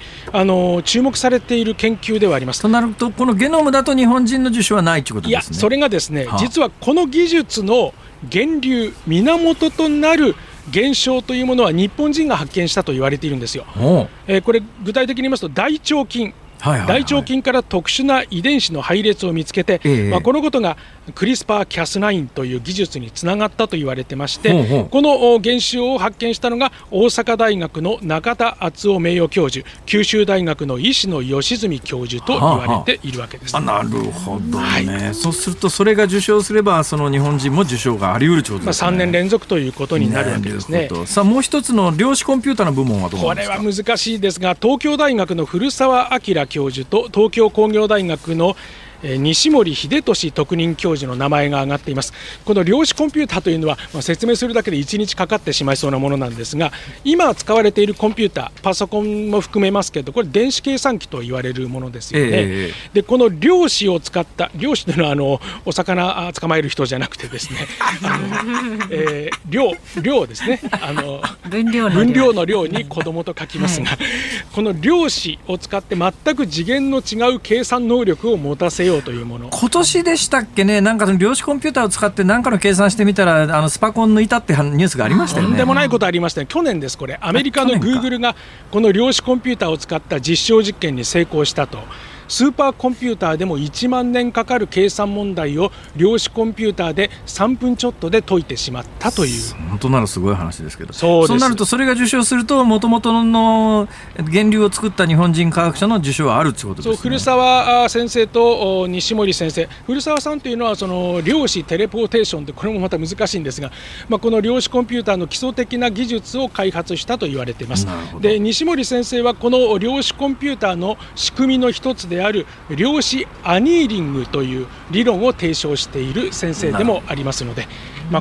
注目されている研究ではあります。となると、このゲノムだと日本人の受賞はないということですね。いや、それがですね、実はこの技術の源流、源となる現象というものは日本人が発見したと言われているんですよ。これ具体的に言いますと、大腸菌、大腸菌から特殊な遺伝子の配列を見つけて、このことがクリスパー・キャス9という技術につながったと言われてまして、この現象を発見したのが大阪大学の中田敦夫名誉教授、九州大学の石野義純教授と言われているわけです。なるほどね。そうすると、それが受賞すればその日本人も受賞があり得るということですね。3年連続ということになるわけですね。さあ、もう一つの量子コンピューターの部門はどうなんですか？これは難しいですが、東京大学の古澤明教授と東京工業大学の西森秀俊特任教授の名前が挙がっています。この量子コンピューターというのは、説明するだけで1日かかってしまいそうなものなんですが、今使われているコンピューター、パソコンも含めますけど、これ電子計算機と言われるものですよね。で、この量子を使った、量子というのはお魚捕まえる人じゃなくてですね、量ですね、分量の量に子供と書きますが、この量子を使って全く次元の違う計算能力を持たせようというもの。今年でしたっけね、なんか量子コンピューターを使って何かの計算してみたらスパコン抜いたってニュースがありましたよね。とんでもないことありましたね。去年です。これアメリカのグーグルがこの量子コンピューターを使った実証実験に成功したと。スーパーコンピューターでも1万年かかる計算問題を量子コンピューターで3分ちょっとで解いてしまったという。本当ならすごい話ですけど。 そうなると、それが受賞すると、もともとの源流を作った日本人科学者の受賞はあるということですね。古澤先生と西森先生、古澤さんというのは量子テレポーテーションで、これもまた難しいんですが、この量子コンピューターの基礎的な技術を開発したと言われています。で、西森先生はこの量子コンピューターの仕組みの一つである量子アニーリングという理論を提唱している先生でもありますので、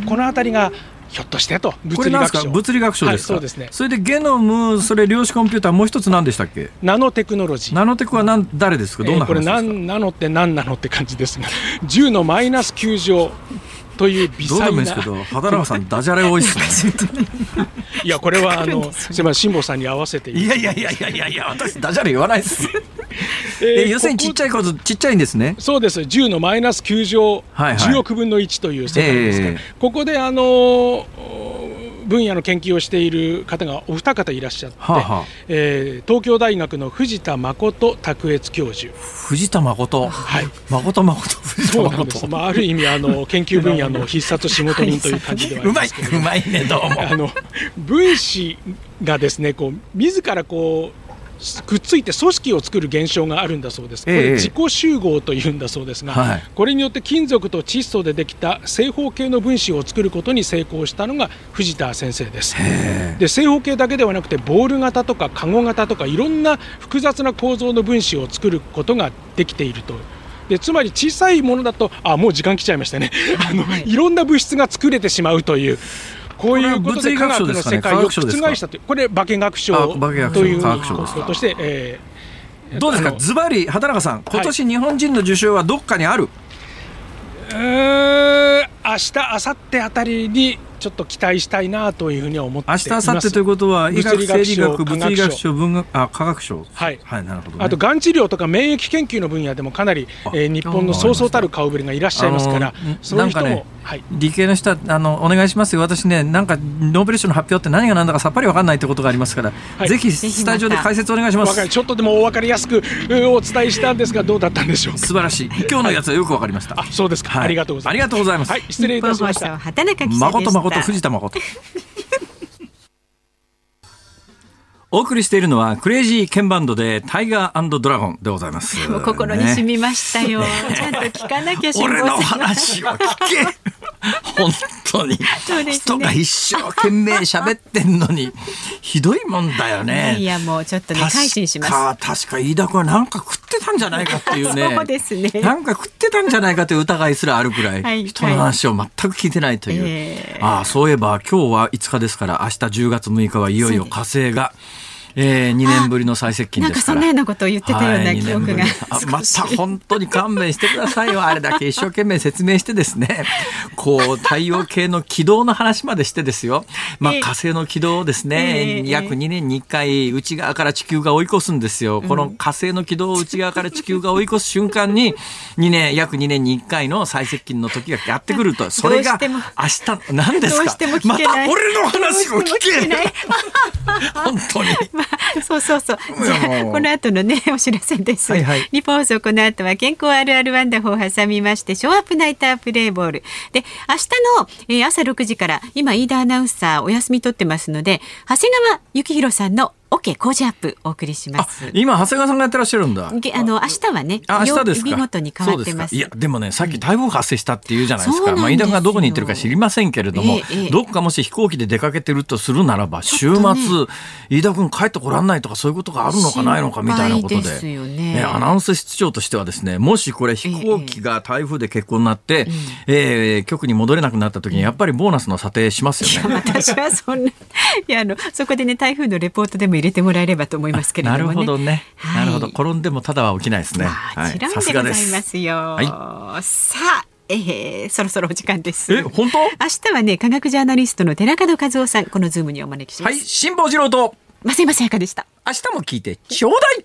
このあたりがひょっとしてと、物理学賞。物理学賞ですか。そうですね。それでゲノム、それ量子コンピューター、もう一つ何でしたっけ？ナノテクノロジー。ナノテクは誰ですか？どんな話ですか？これナノって何なのって感じですが、10のマイナス9乗という微細な。どうでもいいですけど、畑中さんダジャレ多いですね。いやこれは辛坊さんに合わせて。いやいやいやいやいや、私ダジャレ言わないです。要するにちっちゃいことちっちゃいんですね。そうです。10のマイナス9乗、10億分の1という世界ですから、ここで分野の研究をしている方がお二方いらっしゃって、東京大学の藤田誠卓越教授。藤田誠、はい、誠藤田誠。そうなんです。まあある意味研究分野の必殺仕事人という感じではありますけど。うまい、うまいね、どうも。分子がですね、こう自らこうくっついて組織を作る現象があるんだそうです。これ自己集合というんだそうですが、これによって金属と窒素でできた正方形の分子を作ることに成功したのが藤田先生です。で、正方形だけではなくてボール型とかカゴ型とかいろんな複雑な構造の分子を作ることができていると。で、つまり小さいものだと、あ、もう時間来ちゃいましたね。いろんな物質が作れてしまうという、こういうことで科学の世界を覆したという、これ化学賞ということとして、どうですか、ズバリ畑中さん、今年日本人の受賞はどっかにある？明日、明後日あたりにちょっと期待したいなというふうには思っています。明日、明後日ということは、医学、生理学、物理学賞、文学、あ、科学賞。はい、はい、なるほどね。あと、がん治療とか免疫研究の分野でもかなり、日本のそうそうたる顔ぶれがいらっしゃいますから、そういう人も。なんかね、はい、理系の人はお願いしますよ。私ね、なんかノーベル賞の発表って何が何だかさっぱり分かんないってことがありますから、はい、ぜひスタジオで解説お願いします。ちょっとでもお分かりやすくお伝えしたんですが、どうだったんでしょうか。素晴らしい。今日のやつはよく分かりました。あ、そうですか。ありがとうございます。ありがとうございます。はい、失礼いたしました。畑中記者でした。誠藤田誠。お送りしているのはクレイジーケンバンドでタイガー&ドラゴンでございます。もう心に染みましたよ。ちゃんと聞かなきゃしんぼさん。俺の話を聞け。本当に人が一生懸命喋ってんのにひどいもんだよね。いやもうちょっとね、改心します。確か飯田君はなんか食ってたんじゃないかっていうね。そうですね。なんか食ってたんじゃないかという疑いすらあるくらい、人の話を全く聞いてないという。あ、そういえば今日は5日ですから、明日10月6日はいよいよ火星が。2年ぶりの最接近ですから、なんかそんなようなことを言ってたような記憶が、また本当に勘弁してくださいよ。あれだけ一生懸命説明してですね、こう太陽系の軌道の話までしてですよ、まあ、火星の軌道をですね、約2年に1回内側から地球が追い越すんですよ。この火星の軌道を内側から地球が追い越す瞬間に約2年に1回の最接近の時がやってくると。それが明日なんですか。また俺の話を聞けない。本当にそう。じゃあこの後のね、お知らせです。日本放送、この後は健康あるあるワンダホーを挟みまして、ショーアップナイタープレーボールで、明日の、朝6時から今飯田アナウンサーお休み取ってますので、長谷川幸宏さんのOK 工事アップお送りします。今長谷川さんがやってらっしゃるんだ。明日はね、日ごとに変わってます。いやでもね、さっき台風発生したっていうじゃないですか。飯田がどこに行ってるか知りませんけれども、どこかもし飛行機で出かけてるとするならば、週末飯田君帰ってこらんないとか、そういうことがあるのかないのかみたいなことで、アナウンス室長としてはですね、もしこれ飛行機が台風で欠航になって局に戻れなくなった時に、やっぱりボーナスの査定しますよね。私はそんな、いやそこでね、台風のレポートでも入れてもらえればと思いますけれどもね。なるほどね。なるほど。転んでもただは起きないですね。さすがです。さあ、そろそろお時間です。本当？明日はね、科学ジャーナリストの寺門和夫さん、このズームにお招きします。辛坊治郎と。まさやかでした。明日も聞いてちょうだい。